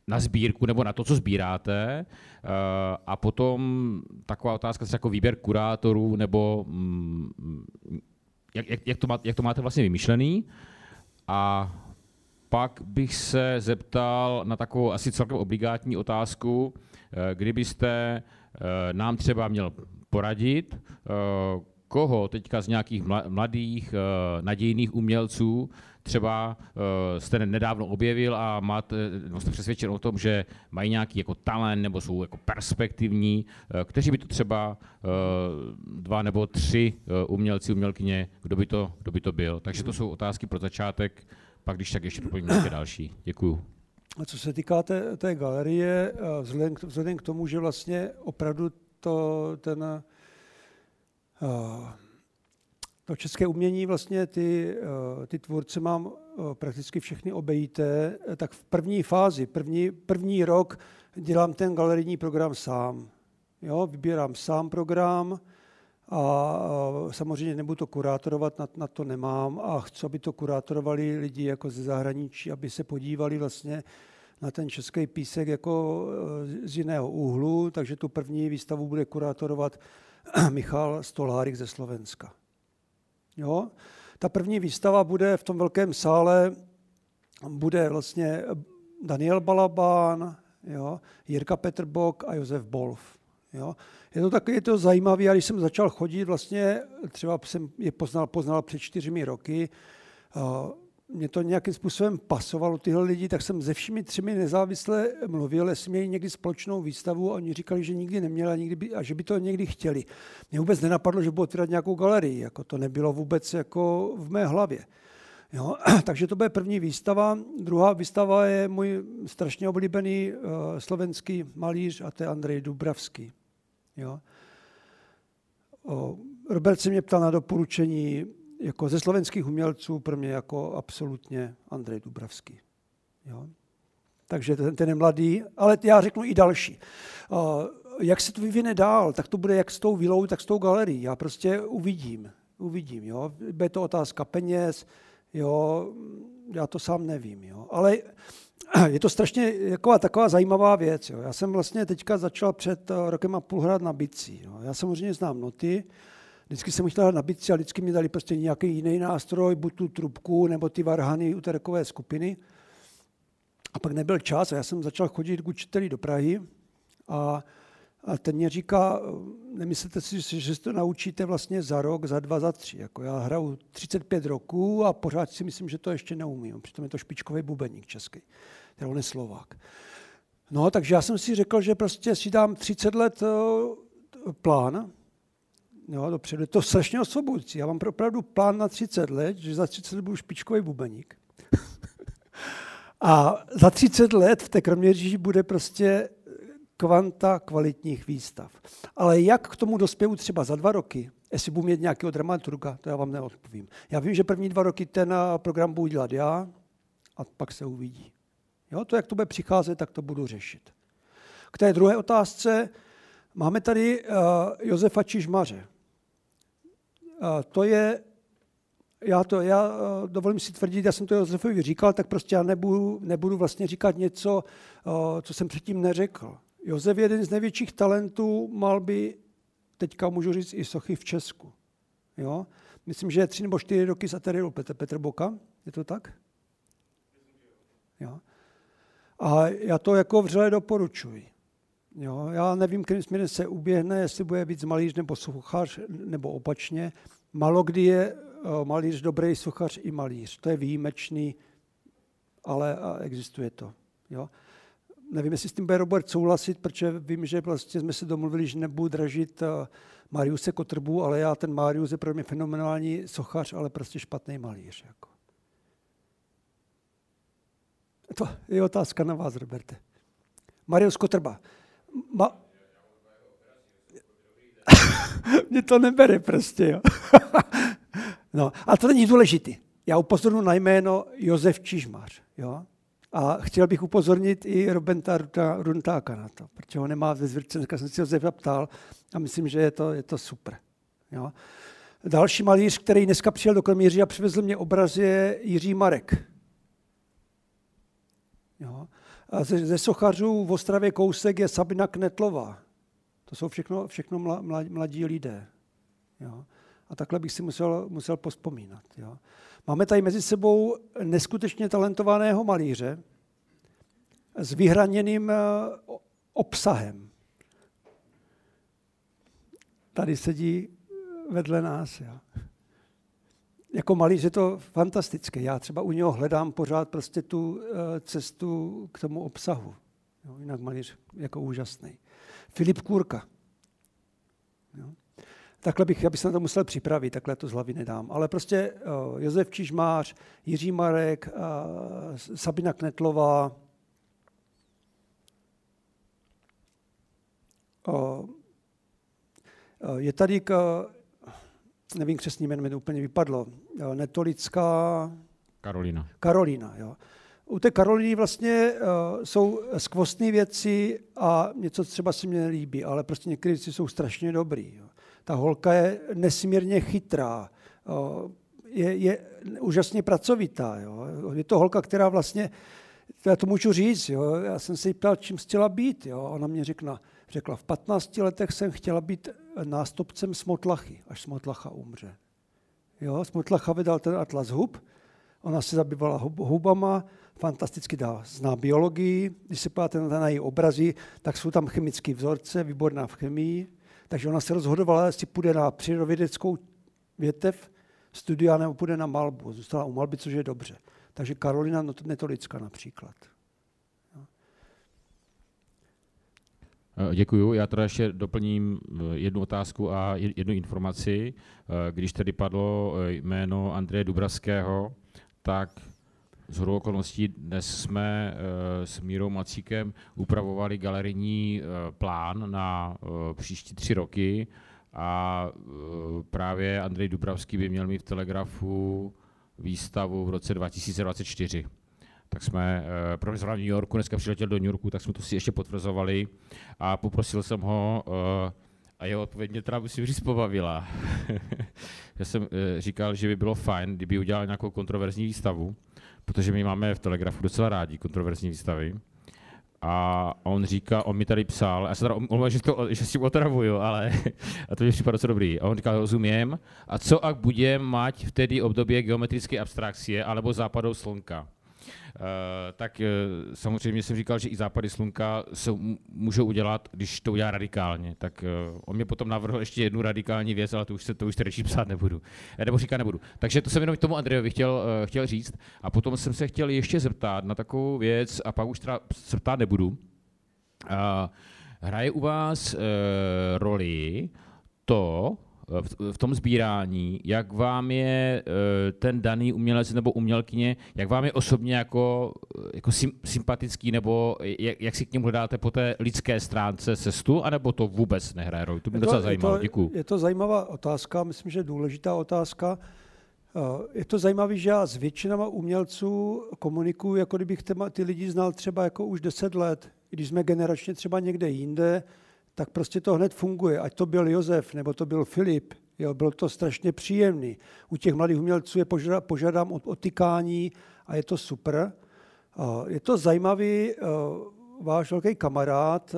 na sbírku nebo na to, co sbíráte, a potom taková otázka jako výběr kurátorů nebo Jak, jak, jak, to má, jak to máte vlastně vymyšlený. A pak bych se zeptal na takovou asi celkem obligátní otázku, kdybyste nám třeba měl poradit, koho teďka z nějakých mladých nadějných umělců třeba jste nedávno objevil a máte, jste přesvědčen o tom, že mají nějaký jako talent nebo jsou jako perspektivní, kteří by to třeba dva nebo tři umělci, umělkyně, kdo by to, kdo by to byl. Takže to jsou otázky pro začátek, pak když tak ještě doplním nějaké další. Děkuju. A co se týká té, té galerie, vzhledem k, vzhledem k tomu, že vlastně opravdu to ten... To české umění, vlastně ty, ty tvůrce mám prakticky všechny obejité, tak v první fázi, první, první rok dělám ten galerijní program sám. Jo, vybírám sám program a samozřejmě nebudu to kurátorovat, na, na to nemám a chci, aby to kurátorovali lidi jako ze zahraničí, aby se podívali vlastně na ten český písek jako z jiného úhlu, takže tu první výstavu bude kurátorovat Michal Stolhárik ze Slovenska. Jo? Ta první výstava bude v tom velkém sále, bude vlastně Daniel Balabán, jo? Jirka Petrbok a Josef Bolf. Jo? Je to taky, je to zajímavé, když jsem začal chodit, vlastně třeba jsem je poznal, poznal před čtyřmi roky, mě to nějakým způsobem pasovalo tyhle lidi, tak jsem se všemi třemi nezávisle mluvil, jestli měli někdy společnou výstavu a oni říkali, že nikdy neměla nikdy by, a že by to někdy chtěli. Mě vůbec nenapadlo, že budu otvírat nějakou galerii, jako to nebylo vůbec jako v mé hlavě. Jo? Takže to bude první výstava. Druhá výstava je můj strašně oblíbený uh, slovenský malíř a to je Andrej Dubravský. Jo? O, Robert se mě ptal na doporučení jako ze slovenských umělců pro mě jako absolutně Andrej Dubravský. Jo? Takže ten, ten je mladý, ale já řeknu i další. Uh, jak se to vyvine dál, tak to bude jak s tou vilou, tak s tou galerií. Já prostě uvidím, uvidím. Jo? Bude to otázka peněz, jo? Já to sám nevím. Jo? Ale je to strašně jako taková zajímavá věc. Jo? Já jsem vlastně teďka začal před rokem a půl hrát na bicí. Jo? Já samozřejmě znám noty, vždycky jsem chtěl hrát na bicí a vždycky mi dali prostě nějaký jiný nástroj, buď tu trubku nebo ty varhany u té rockové skupiny. A pak nebyl čas a já jsem začal chodit k učiteli do Prahy a, a ten mě říká, nemyslete si, že se to naučíte vlastně za rok, za dva, za tři. Jako já hraju třicet pět roků a pořád si myslím, že to ještě neumím. Přitom je to špičkový bubeník český, teda on je Slovák. No takže já jsem si řekl, že prostě si dám třicet let uh, plán. Jo, dopředu. Je to strašně osvobozující. Já mám opravdu plán na třicet let, že za třicet let budu špičkový bubeník. A za třicet let v té Kroměříži bude prostě kvanta kvalitních výstav. Ale jak k tomu dospěju třeba za dva roky, jestli budu mít nějakého dramaturga, to já vám neodpovím. Já vím, že první dva roky ten program budu dělat já a pak se uvidí. Jo, to, jak to bude přicházet, tak to budu řešit. K té druhé otázce máme tady uh, Josefa Čižmáře. Uh, to je, já, to, já uh, dovolím si tvrdit, já jsem to Josefovi říkal, tak prostě já nebudu, nebudu vlastně říkat něco, uh, co jsem předtím neřekl. Josef je jeden z největších talentů malby, teďka můžu říct i sochy v Česku. Jo? Myslím, že tři nebo čtyři roky za tady Petr, Petr Boka, je to tak? Jo. A já to jako vřele doporučuji. Jo, já nevím, kterým směrem se uběhne, jestli bude víc malíř nebo sochař, nebo opačně. Málo kdy je malíř dobrý, sochař i malíř. To je výjimečný, ale existuje to. Jo. Nevím, jestli s tím bude Robert souhlasit, protože vím, že vlastně jsme se domluvili, že nebudu dražit Mariuse Kotrbu, ale já ten Marius je pro mě fenomenální sochař, ale prostě špatný malíř. Jako. To je otázka na vás, Roberte. Marius Kotrba. Ma... Mě to nebere prostě, jo. No, a to není důležitý. Já upozornu na jméno Josef Čižmář, jo. A chtěl bych upozornit i Robenta Runtáka na to, protože ho nemá ve Zvěrce, dneska jsem si Josefa ptal a myslím, že je to, je to super, jo. Další malíř, který dneska přijel do Kroměříže a přivezl mě obraz, je Jiří Marek. Jo. A ze, ze sochařů v Ostravě kousek je Sabina Knetlová. To jsou všechno, všechno mla, mla, mladí lidé. Jo. A takhle bych si musel, musel pospomínat. Jo. Máme tady mezi sebou neskutečně talentovaného malíře s vyhraněným obsahem. Tady sedí vedle nás. Jo. Jako malíř je to fantastické. Já třeba u něho hledám pořád prostě tu cestu k tomu obsahu. Jo, jinak malíř jako úžasný. Filip Kůrka. Jo. Takhle bych, já bych se na to musel připravit, takhle to z hlavy nedám. Ale prostě o, Josef Čižmář, Jiří Marek, a Sabina Knetlová, o, o, je tady k... nevím křestní jméno, mi to úplně vypadlo, Netolická... Karolina. Karolina, jo. U té Karoliny vlastně uh, jsou skvostné věci a něco třeba si mě nelíbí, ale prostě některé věci jsou strašně dobrý. Jo. Ta holka je nesmírně chytrá, uh, je, je úžasně pracovitá. Jo. Je to holka, která vlastně, já to můžu říct, jo. Já jsem se jí ptal, čím chtěla být. Jo. Ona mě řekla, řekla, v patnácti letech jsem chtěla být nástupcem Smotlachy, až Smotlacha umře. Jo, Smotlacha vydal ten atlas hub, ona se zabývala hubama, fantasticky dá, zná biologii, když se podíváte na její obrazy, tak jsou tam chemické vzorce, výborná v chemii, takže ona se rozhodovala, jestli půjde na přírodovědeckou větev studia nebo půjde na malbu, zůstala u malby, což je dobře. Takže Karolina Netolická například. Děkuju. Já teda ještě doplním jednu otázku a jednu informaci. Když tedy padlo jméno Andreje Dubravského, tak shodou okolností dnes jsme s Mírou Macíkem upravovali galerijní plán na příští tři roky a právě Andrej Dubravský by měl mít v Telegrafu výstavu v roce dva tisíce dvacet čtyři. Tak jsme eh, profesor v New Yorku, dneska přiletěl do New Yorku, tak jsme to si ještě potvrzovali a poprosil jsem ho eh, a jeho odpověď mě teda by si říct pobavila. Já jsem eh, říkal, že by bylo fajn, kdyby udělal nějakou kontroverzní výstavu, protože my máme v Telegrafu docela rádi kontroverzní výstavy. A on říká, on mi tady psal, já se teda omlouvám, že, že s tím otravuju, ale a to mi připadá docela dobrý. A on říkal, rozumím, a co ak budem mať vtedy období geometrické abstrakcie alebo západou slunka? Uh, tak uh, samozřejmě jsem říkal, že i západy slunka se můžou udělat, když to udělá radikálně. Tak uh, on mě potom navrhl ještě jednu radikální věc, ale to už se to už radši psát nebudu, nebo říkat nebudu. Takže to jsem jenom tomu Andrejovi chtěl, uh, chtěl říct. A potom jsem se chtěl ještě zeptat na takovou věc a pak už teda se ptát nebudu. Uh, hraje u vás uh, roli to, v tom sbírání, jak vám je ten daný umělec nebo umělkyně, jak vám je osobně jako, jako sympatický, nebo jak, jak si k němu dáte po té lidské stránce cestu, anebo to vůbec nehraje roli? To mě docela zajímalo, děkuju. Je to zajímavá otázka, myslím, že důležitá otázka. Je to zajímavé, že já s většinama umělců komunikuju, jako kdybych ty lidi znal třeba jako už deset let. Když jsme generačně třeba někde jinde, tak prostě to hned funguje. Ať to byl Josef, nebo to byl Filip. Jo, bylo to strašně příjemný. U těch mladých umělců je požádám o otykání a je to super. Je to zajímavý, váš velký kamarád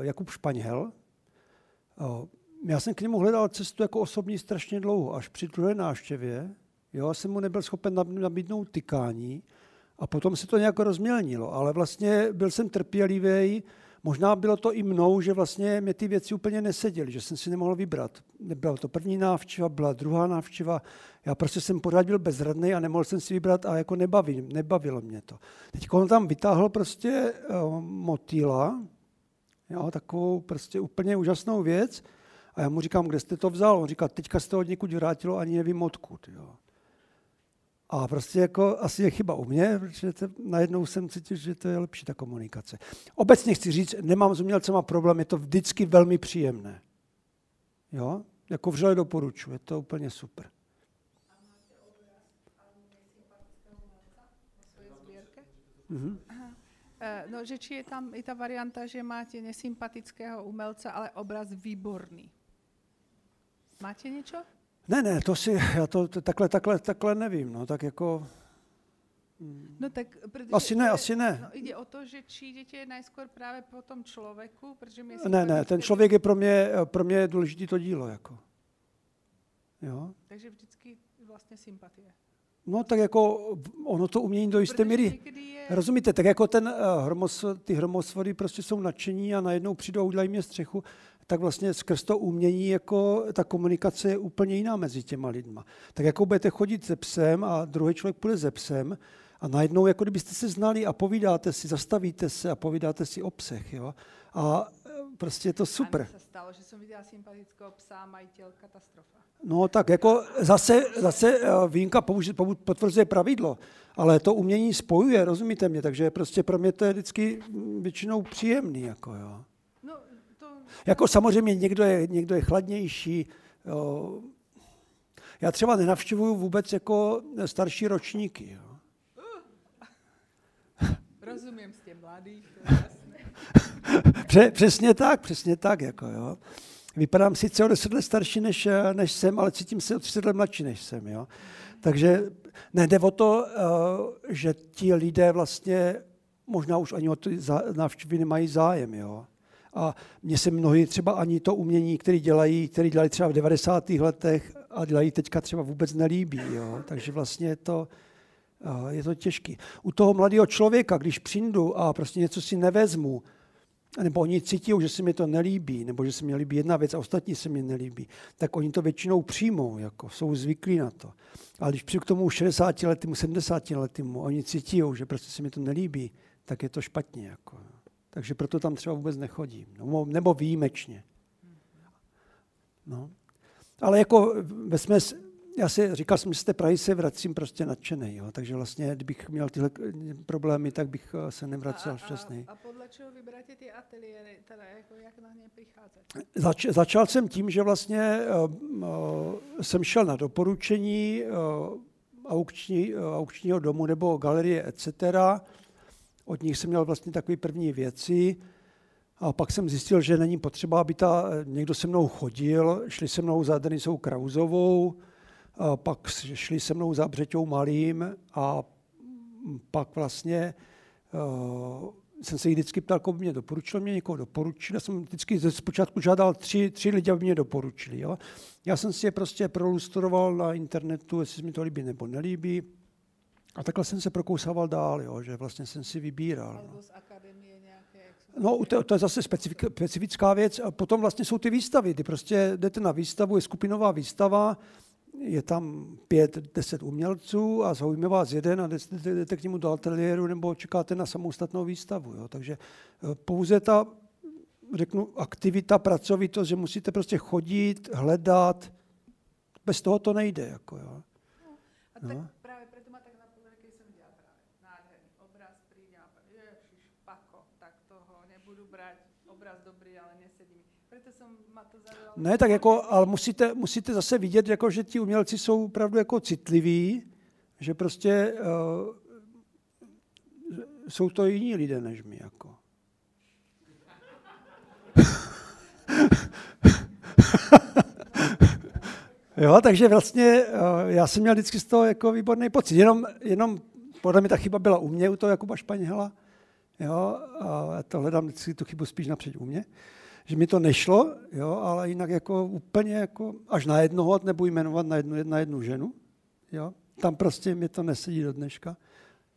Jakub Španěl. Já jsem k němu hledal cestu jako osobní strašně dlouho, až při druhé návštěvě. Já jsem mu nebyl schopen nabídnout tykání a potom se to nějak rozmělnilo, ale vlastně byl jsem trpělivý. Možná bylo to i mnou, že vlastně mě ty věci úplně neseděly, že jsem si nemohl vybrat. Nebyla to první návštěva, byla druhá návštěva. Já prostě jsem pořád byl bezradný a nemohl jsem si vybrat a jako nebavil, nebavilo mě to. Teď on tam vytáhl prostě uh, motýla, jo, takovou prostě úplně úžasnou věc a já mu říkám, kde jste to vzal? On říká, teďka se to od někud vrátilo, ani nevím odkud. Jo. A prostě jako asi je chyba u mě, protože to, najednou jsem cítil, že to je lepší ta komunikace. Obecně chci říct, nemám s umělcema problém, je to vždycky velmi příjemné. Jo? Jako vřele doporučuji, je to úplně super. A máte obraz antisympatického umělce na svoje sbírce? No, že či je tam i ta varianta, že máte nesympatického umělce, ale obraz výborný. Máte něco? Ne, ne, to si, já to takhle, takhle, takhle nevím, no, tak jako... No tak, asi ne, je, asi ne. No, jde o to, že či jdete najskôr právě po tom člověku, protože... Mě ne, ne, ten člověk je pro mě, pro mě důležitý to dílo, jako. Jo? Takže vždycky vlastně sympatie. No tak jako, ono to umění do jisté míry... Je... Rozumíte, tak jako ten, uh, hromos, ty hromosvody prostě jsou nadšení a najednou přijdou a udělají mě střechu, tak vlastně skrz to umění jako ta komunikace je úplně jiná mezi těma lidma. Tak jako budete chodit se psem a druhý člověk půjde se psem a najednou, jako kdybyste se znali a povídáte si, zastavíte se a povídáte si o psech, jo. A prostě je to super. A mi se stalo, že jsem viděla sympatického psa a majitel katastrofa. No tak jako zase, zase výjimka potvrzuje pravidlo, ale to umění spojuje, rozumíte mě, takže prostě pro mě to je vždycky většinou příjemný, jako jo. Jako samozřejmě někdo je, někdo je chladnější. Jo. Já třeba nenavštěvuju vůbec jako starší ročníky. Jo. Rozumím s těm mladých. Přesně tak, přesně tak. Jako, jo. Vypadám sice o deset let starší, než, než jsem, ale cítím se o třicet let mladší, než jsem. Jo. Takže nejde o to, že ti lidé vlastně možná už ani o ty návštěvy nemají zájem. Jo. A mně se mnohdy třeba ani to umění, které dělají, které dělají třeba v devadesátých letech a dělají teďka třeba vůbec nelíbí. Jo? Takže vlastně je to, je to těžké. U toho mladého člověka, když přijdu a prostě něco si nevezmu, nebo oni cítí, že se mi to nelíbí, nebo že se mi líbí jedna věc a ostatní se mi nelíbí, tak oni to většinou přijmou, jako, jsou zvyklí na to. Ale když přijdu k tomu šedesátiletému, sedmdesátiletému, oni cítí, že prostě se mi to nelíbí, tak je to špatně. Jako. Takže proto tam třeba vůbec nechodím, no, nebo výjimečně. No. Ale jako ve směs, já si říkal jsem, že z té Prahy se vracím prostě nadšenej, jo. Takže vlastně, kdybych měl tyhle problémy, tak bych se nevracel šťastný. A, a, a podle čeho vybráte ty ateliéry, teda jako jak na ně přicházet? Zač, začal jsem tím, že vlastně uh, uh, jsem šel na doporučení uh, aukční, uh, aukčního domu nebo galerie et cetera. Od nich jsem měl vlastně takové první věci a pak jsem zjistil, že není potřeba, aby ta, někdo se mnou chodil. Šli se mnou za Denisou Krauzovou, a pak šli se mnou za Břeťou Malým a pak vlastně uh, jsem se jich vždycky ptal, koho by mě doporučil, mě někoho doporučil. Já jsem vždycky ze zpočátku žádal tři, tři lidi, aby mě doporučili. Jo? Já jsem si je prostě prolustroval na internetu, jestli mi to líbí nebo nelíbí. A takhle jsem se prokousával dál, jo, že vlastně jsem si vybíral. No. No, to, to je zase specifická věc. A potom vlastně jsou ty výstavy, kdy prostě jdete na výstavu, je skupinová výstava, je tam pět, deset umělců a zaujme vás jeden a jdete k němu do ateliéru nebo čekáte na samostatnou výstavu. Jo. Takže pouze ta, řeknu, aktivita, pracovitost, že musíte prostě chodit, hledat, bez toho to nejde. Jako, jo. No. No. Proto jsem to zavěla. Ne, tak jako, ale musíte, musíte zase vidět, jako, že ti umělci jsou opravdu jako citliví, že prostě uh, jsou to jiní lidé než my, jako. Jo, takže vlastně uh, já jsem měl vždycky z toho jako výborný pocit, jenom, jenom podle mě ta chyba byla u mě, u toho Jakuba Španěla, jo, a já to hledám vždycky tu chybu spíš napřed u mě, že mi to nešlo, jo, ale jinak jako úplně jako, až na jednoho, nebudu jmenovat, na jednu, na jednu ženu, jo, tam prostě mě to nesedí do dneška.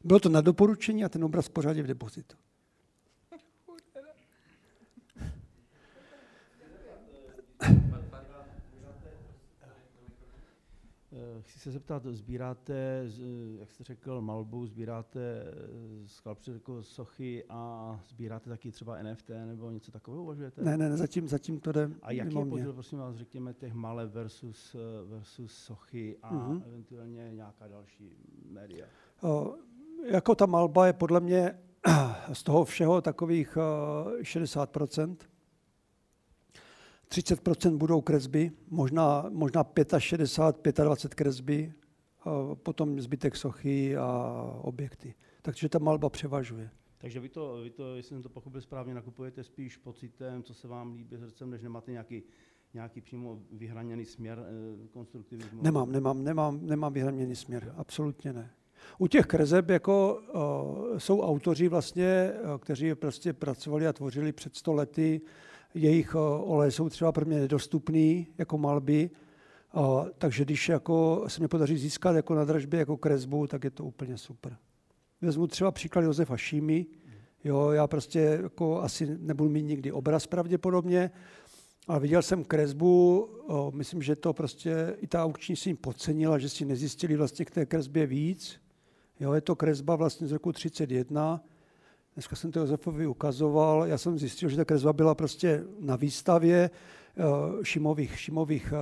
Bylo to na doporučení a ten obraz pořád je v depozitu. Chci se zeptat, sbíráte, jak jste řekl, malbu, sbíráte skalpy jako sochy a sbíráte taky třeba N F T nebo něco takového uvažujete? Ne, ne, zatím, zatím to jde. A jaký je podíl, prosím vás, řekněme, těch maleb versus, versus sochy a mm-hmm. eventuálně nějaká další média? O, jako ta malba je podle mě z toho všeho takových šedesát procent. třicet procent budou kresby, možná, možná šedesát pět, dvacet pět kresby, potom zbytek sochy a objekty. Takže ta malba převažuje. Takže vy to, vy to, jestli jsem to pochopil správně, nakupujete spíš pocitem, co se vám líbí, srdcem, než nemáte nějaký, nějaký přímo vyhraněný směr konstruktivismu? Nemám, nemám, nemám, nemám vyhraněný směr, absolutně ne. U těch kreseb jako, uh, jsou autoři, vlastně, kteří prostě pracovali a tvořili před sto lety. Jejich oleje jsou třeba pro mě nedostupný jako malby, a, takže když jako se mi podaří získat jako na dražbě jako kresbu, tak je to úplně super. Vezmu třeba příklad Josefa Šímy. Jo, já prostě jako asi nebudu mít nikdy obraz pravděpodobně, ale viděl jsem kresbu, o, myslím, že to prostě i ta aukční si jim podcenila, že si nezjistili vlastně k té kresbě víc. Jo, je to kresba vlastně z roku třicet jedna. Dneska jsem to Josefovi ukazoval, já jsem zjistil, že ta kresba byla prostě na výstavě Šimových, Šimových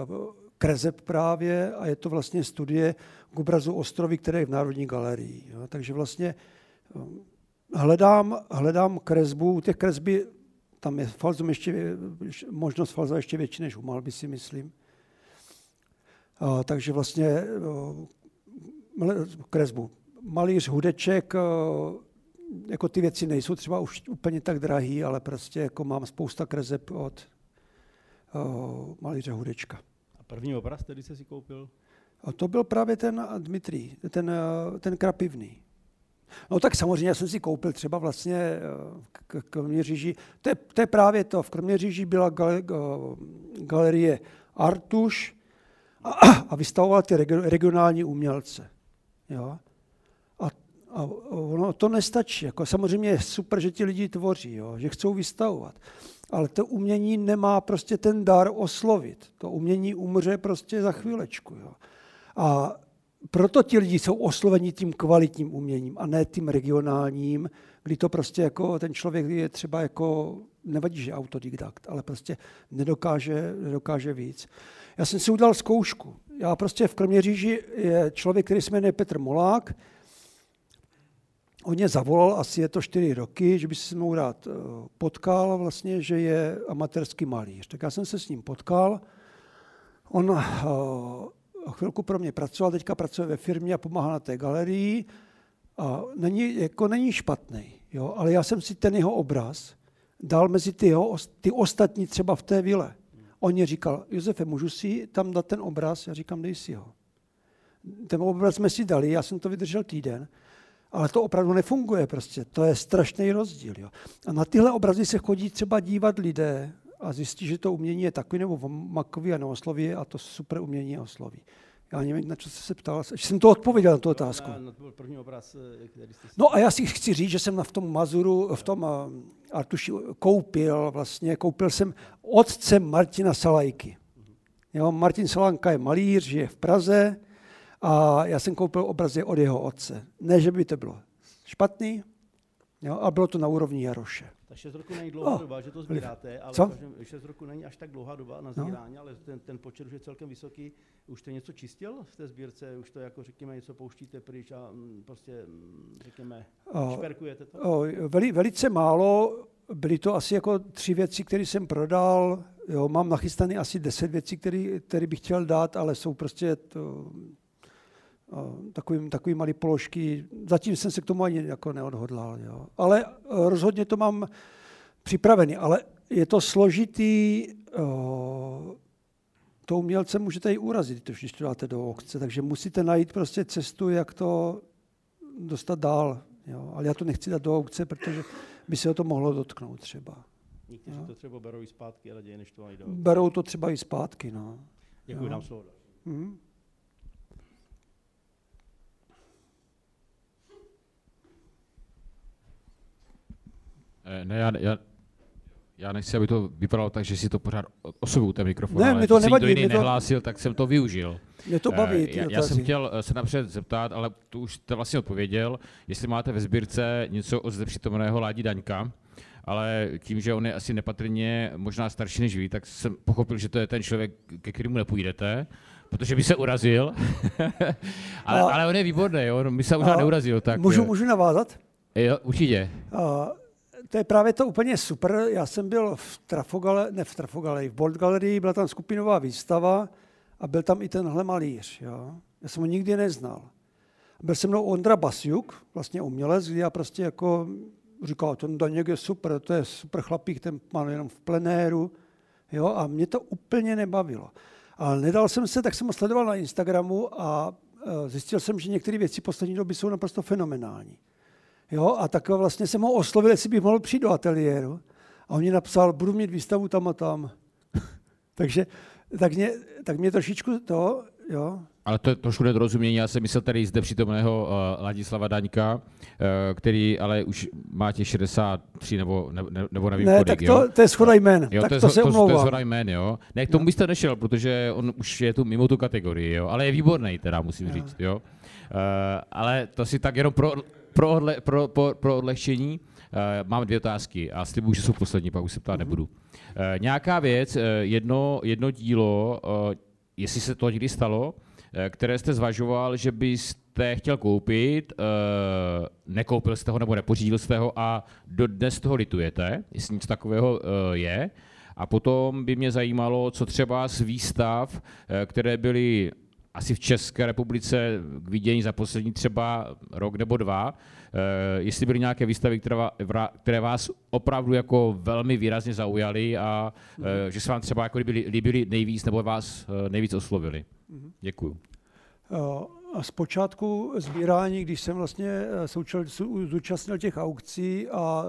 kreseb právě a je to vlastně studie k obrazu Ostrovy, které je v Národní galerii. Takže vlastně hledám, hledám kresbu, u těch kresby, tam je falzum ještě, možnost falza ještě větší než u malby, si myslím. Takže vlastně kresbu. Malíř, hudeček, jako ty věci nejsou třeba už úplně tak drahý, ale prostě jako mám spousta kreseb od o, malíře Hudečka. A první obraz, který jsi si koupil? A to byl právě ten Dmitrij, ten, ten Krapivný. No tak samozřejmě já jsem si koupil třeba vlastně v Kroměříži, to je, to je právě to, v Kroměříži byla gal, galerie Artuš a, a vystavovala ty regionální umělce. Jo? A ono to nestačí. Jako, samozřejmě je super, že ti lidi tvoří, jo, že chcou vystavovat. Ale to umění nemá prostě ten dar oslovit. To umění umře prostě za chvílečku. Jo. A proto ti lidi jsou osloveni tím kvalitním uměním a ne tím regionálním, kdy to prostě jako ten člověk je třeba jako, nevadí, že autodiktakt, ale prostě nedokáže, nedokáže víc. Já jsem si udělal zkoušku. Já prostě v Kroměříži je člověk, který se jmenuje Petr Molák. On mě zavolal, asi je to čtyři roky, že by se s mnou rád potkal, vlastně, že je amatérský malíř. Tak já jsem se s ním potkal, on chvilku pro mě pracoval, teďka pracuje ve firmě a pomáhá na té galerii. A není, jako není špatný, jo? Ale já jsem si ten jeho obraz dal mezi ty, jeho, ty ostatní třeba v té vile. On mě říkal, Josefe, můžu si tam dát ten obraz? Já říkám, dej si ho. Ten obraz jsme si dali, já jsem to vydržel týden. Ale to opravdu nefunguje prostě, to je strašný rozdíl. Jo. A na tyhle obrazy se chodí třeba dívat lidé a zjistí, že to umění je takový nebo makový a neosloví a to super umění osloví. Já nevím, na co jste se ptal, že jsem to odpověděl na tu otázku. Na, na to byl první obraz, který jste si... No a já si chci říct, že jsem na v tom Mazuru, v tom Artuši koupil vlastně, koupil jsem otcem Martina Salajky. Jo, Martin Salanka je malíř, žije v Praze. A já jsem koupil obrazy od jeho otce. Ne, že by to bylo špatný, jo, ale bylo to na úrovni Jaroše. Ta šest roku není dlouhá oh. doba, že to sbíráte, ale šest roku není až tak dlouhá doba na sbírání, no. Ale ten, ten počet už je celkem vysoký. Už jste něco čistil v té sbírce? Už to jako řekněme něco pouštíte pryč a prostě řekněme šperkujete to? Oh, oh, veli, velice málo, byly to asi jako tři věci, které jsem prodal. Jo, mám nachystané asi deset věcí, které, které bych chtěl dát, ale jsou prostě to, takový, takový malé položky. Zatím jsem se k tomu ani jako neodhodlal. Jo. Ale rozhodně to mám připravený. Ale je to složitý, to umělce můžete i urazit, když to dáte do aukce, takže musíte najít prostě cestu, jak to dostat dál. Jo. Ale já to nechci dát do aukce, protože by se o to mohlo dotknout třeba. Někteří to třeba berou i zpátky, raději než to mají do aukce. Berou to třeba i zpátky, no. Děkuji, dám slovo. Hmm. Ne, já, já, já nechci, aby to vypadalo tak, že si to pořád osobuju ten mikrofon, ne, ale mi to nevadí, nikdo jiný to... nehlásil, tak jsem to využil. Mě to baví, ty já, já jsem chtěl se napřed zeptat, ale tu už jste vlastně odpověděl, jestli máte ve sbírce něco od zde přítomného Ládi Daňka, ale tím, že on je asi nepatrně možná starší než vy, tak jsem pochopil, že to je ten člověk, ke kterému nepůjdete, protože by se urazil, ale, a... ale on je výborný, on by se možná a... neurazil. Tak... Můžu, můžu navázat? Jo, určitě. A... To je právě to úplně super. Já jsem byl v Trafogale, ne v Trafogale, v Bold Gallerii, byla tam skupinová výstava a byl tam i tenhle malíř. Jo? Já jsem ho nikdy neznal. Byl se mnou Ondra Basiuk, vlastně umělec, kdy já prostě jako říkal, ten Daněk je super, to je super chlapík, ten má jenom v plenéru. Jo? A mě to úplně nebavilo. Ale nedal jsem se, tak jsem ho sledoval na Instagramu a zjistil jsem, že některé věci poslední doby jsou naprosto fenomenální. Jo, a tak vlastně jsem ho oslovil, jestli bych mohl přijít do ateliéru. A on mi napsal, budu mít výstavu tam a tam. Takže tak mě, tak mě trošičku to, jo. Ale to je trošku nedorozumění. Já jsem myslel tady zde přítomného uh, Ladislava Daňka, uh, který ale už má těch šedesát tři nebo, ne, nebo nevím ne, kolik. Ne, tak to, to je shoda jmén. Jo, tak to, to se omlouvám. To je shoda jmén, jo. Ne, k tomu byste nešel, protože on už je tu mimo tu kategorii, jo. Ale je výborný teda, musím jo. říct, jo. Uh, ale to si tak jenom pro... Pro, odle, pro, pro, pro odlehčení uh, mám dvě otázky a slibuji, že jsou poslední, pak už se ptát mm-hmm. nebudu. Uh, nějaká věc, uh, jedno, jedno dílo, uh, jestli se to někdy stalo, uh, které jste zvažoval, že byste chtěl koupit, uh, nekoupil jste ho nebo nepořídil jste ho a dodnes toho litujete, jestli nic takového uh, je. A potom by mě zajímalo, co třeba z výstav, uh, které byly asi v České republice k vidění za poslední třeba rok nebo dva, jestli byly nějaké výstavy, které vás opravdu jako velmi výrazně zaujaly a mm-hmm. že se vám třeba jako líbily, líbily nejvíc nebo vás nejvíc oslovily. Mm-hmm. Děkuju. Zpočátku sbírání, když jsem vlastně zúčastnil těch aukcí a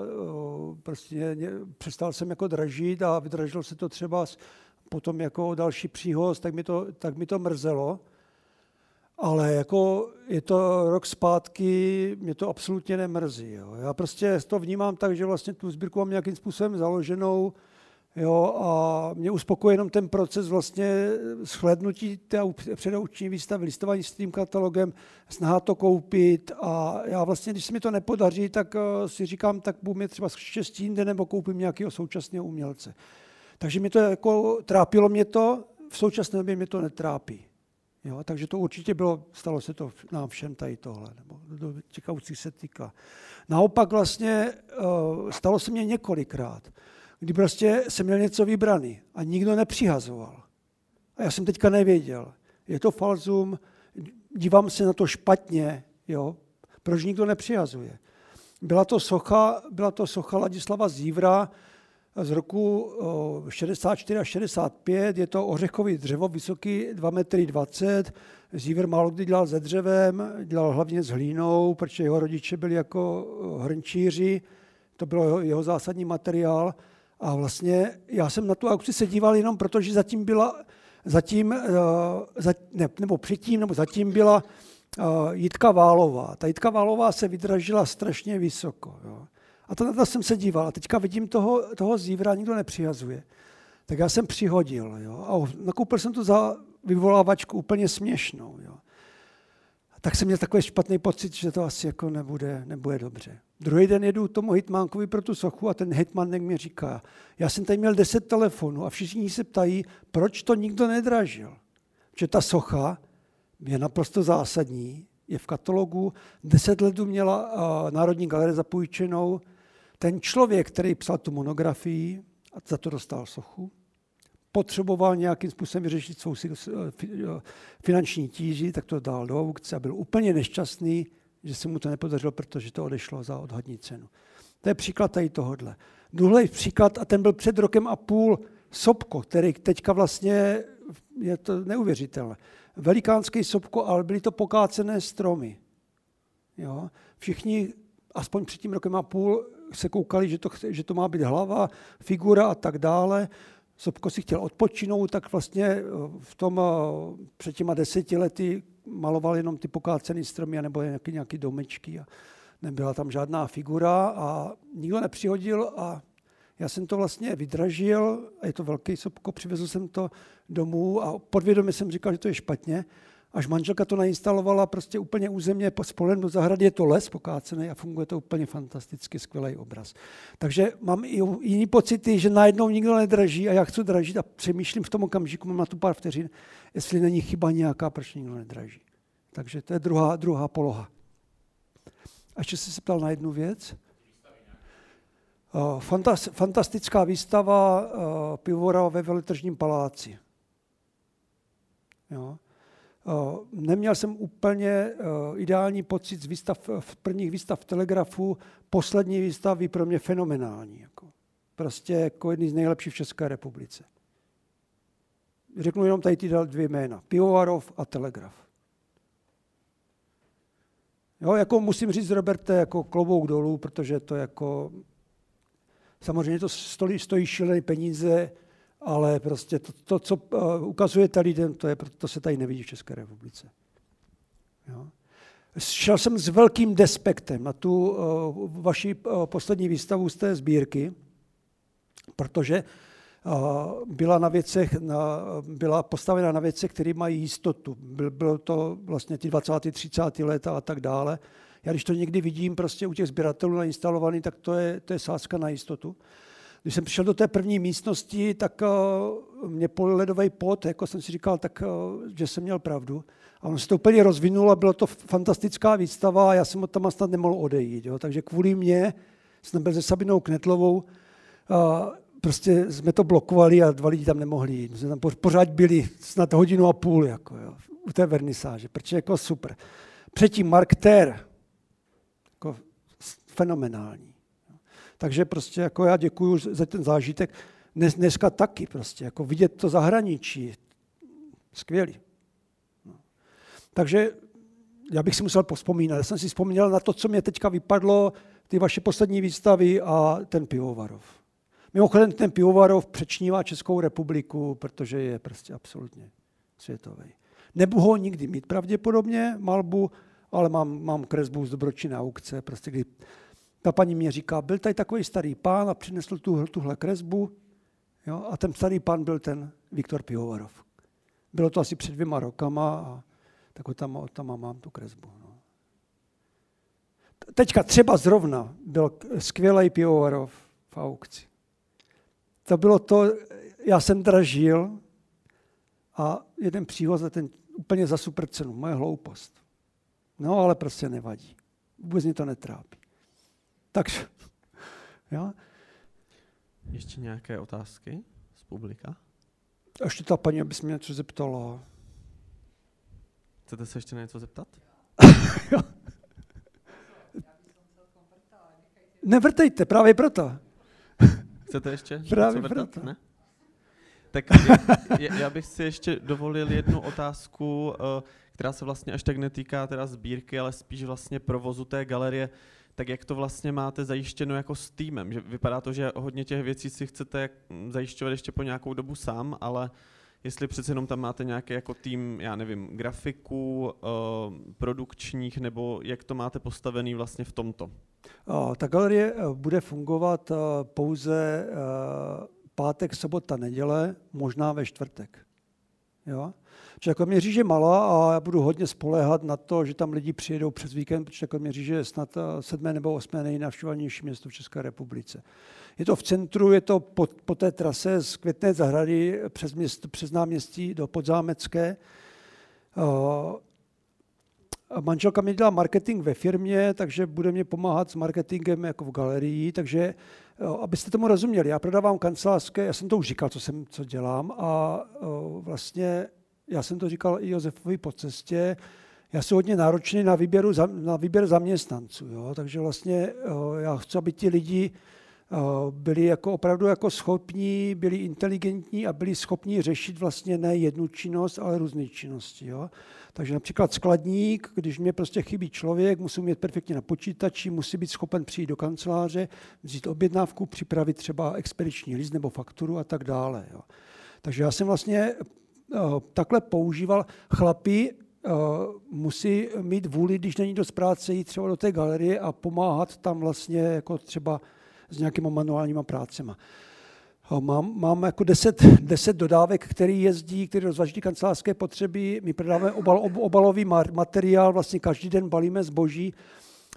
prostě přestal jsem jako dražit a vydražil se to třeba potom jako další příhoz, tak mi to, tak mi to mrzelo. Ale jako je to rok zpátky, mě to absolutně nemrzí. Jo. Já prostě to vnímám tak, že vlastně tu sbírku mám nějakým způsobem založenou, jo, a mě uspokojí jenom ten proces vlastně shlédnutí té předauční výstavy, listování s tím katalogem, snaha to koupit a já vlastně, když se mi to nepodaří, tak si říkám, tak budu mě třeba štěstí jinde nebo koupím nějakého současného umělce. Takže mě to jako, trápilo mě to, v současné době mě to netrápí. Jo, takže to určitě bylo, stalo se to nám všem tady tohle, nebo do těch aukcí se týká. Naopak vlastně stalo se mě několikrát, kdy prostě jsem měl něco vybraný a nikdo nepřihazoval. A já jsem teďka nevěděl, je to falzum, dívám se na to špatně, jo, proč nikdo nepřihazuje. Byla to socha, byla to socha Ladislava Zívra, z roku šedesát čtyři a šedesát pět, je to ořechový dřevo, vysoký dva metry dvacet. Zívr málo kdy dělal se dřevem, dělal hlavně s hlínou, protože jeho rodiče byli jako hrnčíři, to byl jeho, jeho zásadní materiál. A vlastně já jsem na tu aukci se díval jenom proto, že zatím byla, zatím, za, ne, nebo předtím, nebo zatím byla Jitka Válová. Ta Jitka Válová se vydražila strašně vysoko, jo. A to na to jsem se díval a teďka vidím toho, toho Zívra, nikdo nepřihazuje. Tak já jsem přihodil, jo, a nakoupil jsem to za vyvolávačku úplně směšnou, jo. A tak jsem měl takový špatný pocit, že to asi jako nebude, nebude dobře. Druhý den jedu tomu hitmánkovi pro tu sochu a ten hitmanek mi říká, já jsem tady měl deset telefonů a všichni se ptají, proč to nikdo nedražil. Že ta socha je naprosto zásadní, je v katalogu, deset let měla Národní galerie zapůjčenou. Ten člověk, který psal tu monografii a za to dostal sochu, potřeboval nějakým způsobem vyřešit svou finanční tíži, tak to dal do aukce a byl úplně nešťastný, že se mu to nepodařilo, protože to odešlo za odhadní cenu. To je příklad tady tohodle. Druhý příklad, a ten byl před rokem a půl, Sobko, který teďka vlastně, je to neuvěřitelné, velikánský Sobko, ale byly to pokácené stromy. Jo? Všichni, aspoň před tím rokem a půl, se koukali, že to, že to má být hlava, figura a tak dále. Sobko si chtěl odpočinout, tak vlastně v tom před těma deseti lety maloval jenom ty pokácené stromy nebo nějaké, nějaké domečky. A nebyla tam žádná figura a nikdo nepřihodil a já jsem to vlastně vydražil, je to velký Sobko, přivezl jsem to domů a podvědomě jsem říkal, že to je špatně, až manželka to nainstalovala prostě úplně územně spolehem do zahrady, je to les pokácený a funguje to úplně fantasticky, skvělý obraz. Takže mám i jiný pocity, že najednou nikdo nedraží a já chci dražit a přemýšlím v tom okamžiku, mám na tu pár vteřin, jestli není chyba nějaká, proč nikdo nedraží. Takže to je druhá, druhá poloha. A ještě jsi se ptal na jednu věc. Fantastická výstava Pivovarova ve Veletržním paláci. Jo. Neměl jsem úplně ideální pocit z výstav, prvních výstav Telegrafu, poslední výstavy pro mě fenomenální. Jako. Prostě jako jedný z nejlepších v České republice. Řeknu jenom tady ty dvě jména, Pivovarov a Telegraf. Jo, jako musím říct, Roberte, jako klobouk dolů, protože to jako... Samozřejmě to stojí, stojí šílené peníze, ale prostě to, to co ukazuje tady lidem, to, je, to se tady nevidí v České republice. Jo. Šel jsem s velkým despektem na tu uh, vaši uh, poslední výstavu z té sbírky, protože uh, byla, na věcech, na, byla postavena na věcech, které mají jistotu. Byl, bylo to vlastně ty dvacátá třicátá léta a tak dále. Já když to někdy vidím prostě u těch sběratelů nainstalovaný, tak to je, to je sázka na jistotu. Když jsem přišel do té první místnosti, tak uh, mě polil ledovej pot, jako jsem si říkal, tak, uh, že jsem měl pravdu. A on se to úplně rozvinul a byla to fantastická výstava a já jsem od tam snad nemohl odejít. Jo? Takže kvůli mě jsem byl se Sabinou Knetlovou, uh, prostě jsme to blokovali a dva lidi tam nemohli jít. My jsme tam pořád byli snad hodinu a půl jako, jo, u té vernisáže, protože jako super. Předtím Mark Ter, jako fenomenální. Takže prostě jako já děkuju za ten zážitek. Dnes, dneska taky prostě, jako vidět to zahraničí, skvělý. No. Takže já bych si musel pospomínat. Já jsem si vzpomněl na to, co mě teďka vypadlo, ty vaše poslední výstavy a ten Pivovarov. Mimochodem ten Pivovarov přečnívá Českou republiku, protože je prostě absolutně světový. Nebudu ho nikdy mít pravděpodobně, malbu, ale mám, mám kresbu z Dobročiny na aukce, prostě kdy ta paní mě říká, byl tady takový starý pán a přinesl tu, tuhle kresbu, jo, a ten starý pán byl ten Viktor Pivovarov. Bylo to asi před dvěma rokama, a tak tam, tam mám tu kresbu. No. Teďka třeba zrovna byl skvělý Pivovarov v aukci. To bylo to, já jsem dražil a jeden příhoz za ten úplně za super cenu, moje hloupost. No, ale prostě nevadí. Vůbec mě to netrápí. Takže, jo. Ještě nějaké otázky z publika? Ještě ta paní, abys mě něco zeptala. Chcete se ještě na něco zeptat? Jo. Nevrtejte, právě proto. Chcete ještě právě něco vrtat? Proto. Ne? Tak já, já bych si ještě dovolil jednu otázku, která se vlastně až tak netýká teda sbírky, ale spíš vlastně provozu té galerie, tak jak to vlastně máte zajištěno jako s týmem? Že vypadá to, že hodně těch věcí si chcete zajišťovat ještě po nějakou dobu sám, ale jestli přece jenom tam máte nějaký jako tým, já nevím, grafiků, produkčních, nebo jak to máte postavený vlastně v tomto? Ta galerie bude fungovat pouze pátek, sobota, neděle, možná ve čtvrtek. Jo? Protože Kroměříž je malá a já budu hodně spoléhat na to, že tam lidi přijedou přes víkend, protože Kroměříž je snad sedmé nebo osmé nejnavštěvovanější město v České republice. Je to v centru, je to po, po té trase z Květné zahrady přes, měst, přes náměstí do Podzámecké. Manželka mě dělá marketing ve firmě, takže bude mě pomáhat s marketingem jako v galerii, takže abyste tomu rozuměli, já prodávám kancelářské, já jsem to už říkal, co, jsem, co dělám a vlastně já jsem to říkal i Josefovi po cestě, já jsem hodně náročný na, výběru, na výběr zaměstnanců, jo? Takže vlastně já chci, aby ti lidi byli jako opravdu jako schopní, byli inteligentní a byli schopní řešit vlastně ne jednu činnost, ale různé činnosti. Jo? Takže například skladník, když mě prostě chybí člověk, musí mít perfektně na počítači, musí být schopen přijít do kanceláře, vzít objednávku, připravit třeba expediční list nebo fakturu a tak dále. Jo? Takže já jsem vlastně takhle používal chlapy, Uh, musí mít vůli, když není dost práce, jít třeba do té galerie a pomáhat tam vlastně jako třeba s nějakýma manuálníma prácema. Uh, mám, mám jako deset, deset dodávek, který jezdí, který rozváží kancelářské potřeby, my prodáváme obal, ob, obalový materiál, vlastně každý den balíme zboží,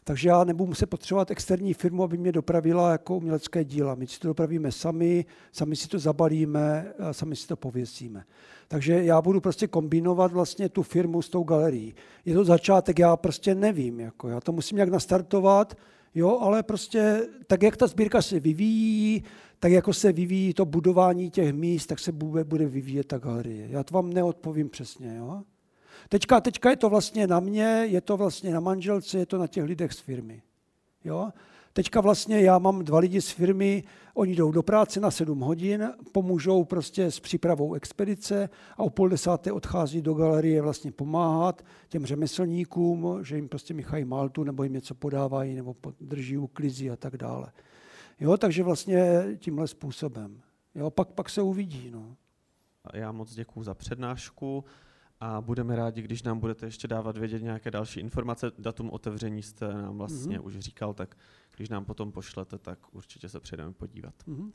takže já nebudu muset potřebovat externí firmu, aby mě dopravila jako umělecké díla. My si to dopravíme sami, sami si to zabalíme, sami si to pověsíme. Takže já budu prostě kombinovat vlastně tu firmu s tou galerií. Je to začátek, já prostě nevím, jako já to musím nějak nastartovat, jo, ale prostě tak, jak ta sbírka se vyvíjí, tak jako se vyvíjí to budování těch míst, tak se bude, bude vyvíjet ta galerie. Já to vám neodpovím přesně, jo. Teďka, teďka je to vlastně na mě, je to vlastně na manželce, je to na těch lidech z firmy. Jo? Teďka vlastně já mám dva lidi z firmy, oni jdou do práce na sedm hodin, pomůžou prostě s přípravou expedice a o půl desáté odchází do galerie vlastně pomáhat těm řemeslníkům, že jim prostě míchají maltu nebo jim něco podávají nebo drží uklizí a tak dále. Jo? Takže vlastně tímhle způsobem. Jo? Pak, pak se uvidí. No. Já moc děkuju za přednášku. A budeme rádi, když nám budete ještě dávat vědět nějaké další informace. Datum otevření jste nám vlastně mm-hmm. už říkal, tak když nám potom pošlete, tak určitě se přijdeme podívat. Mm-hmm.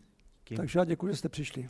Takže já děkuji, že jste přišli.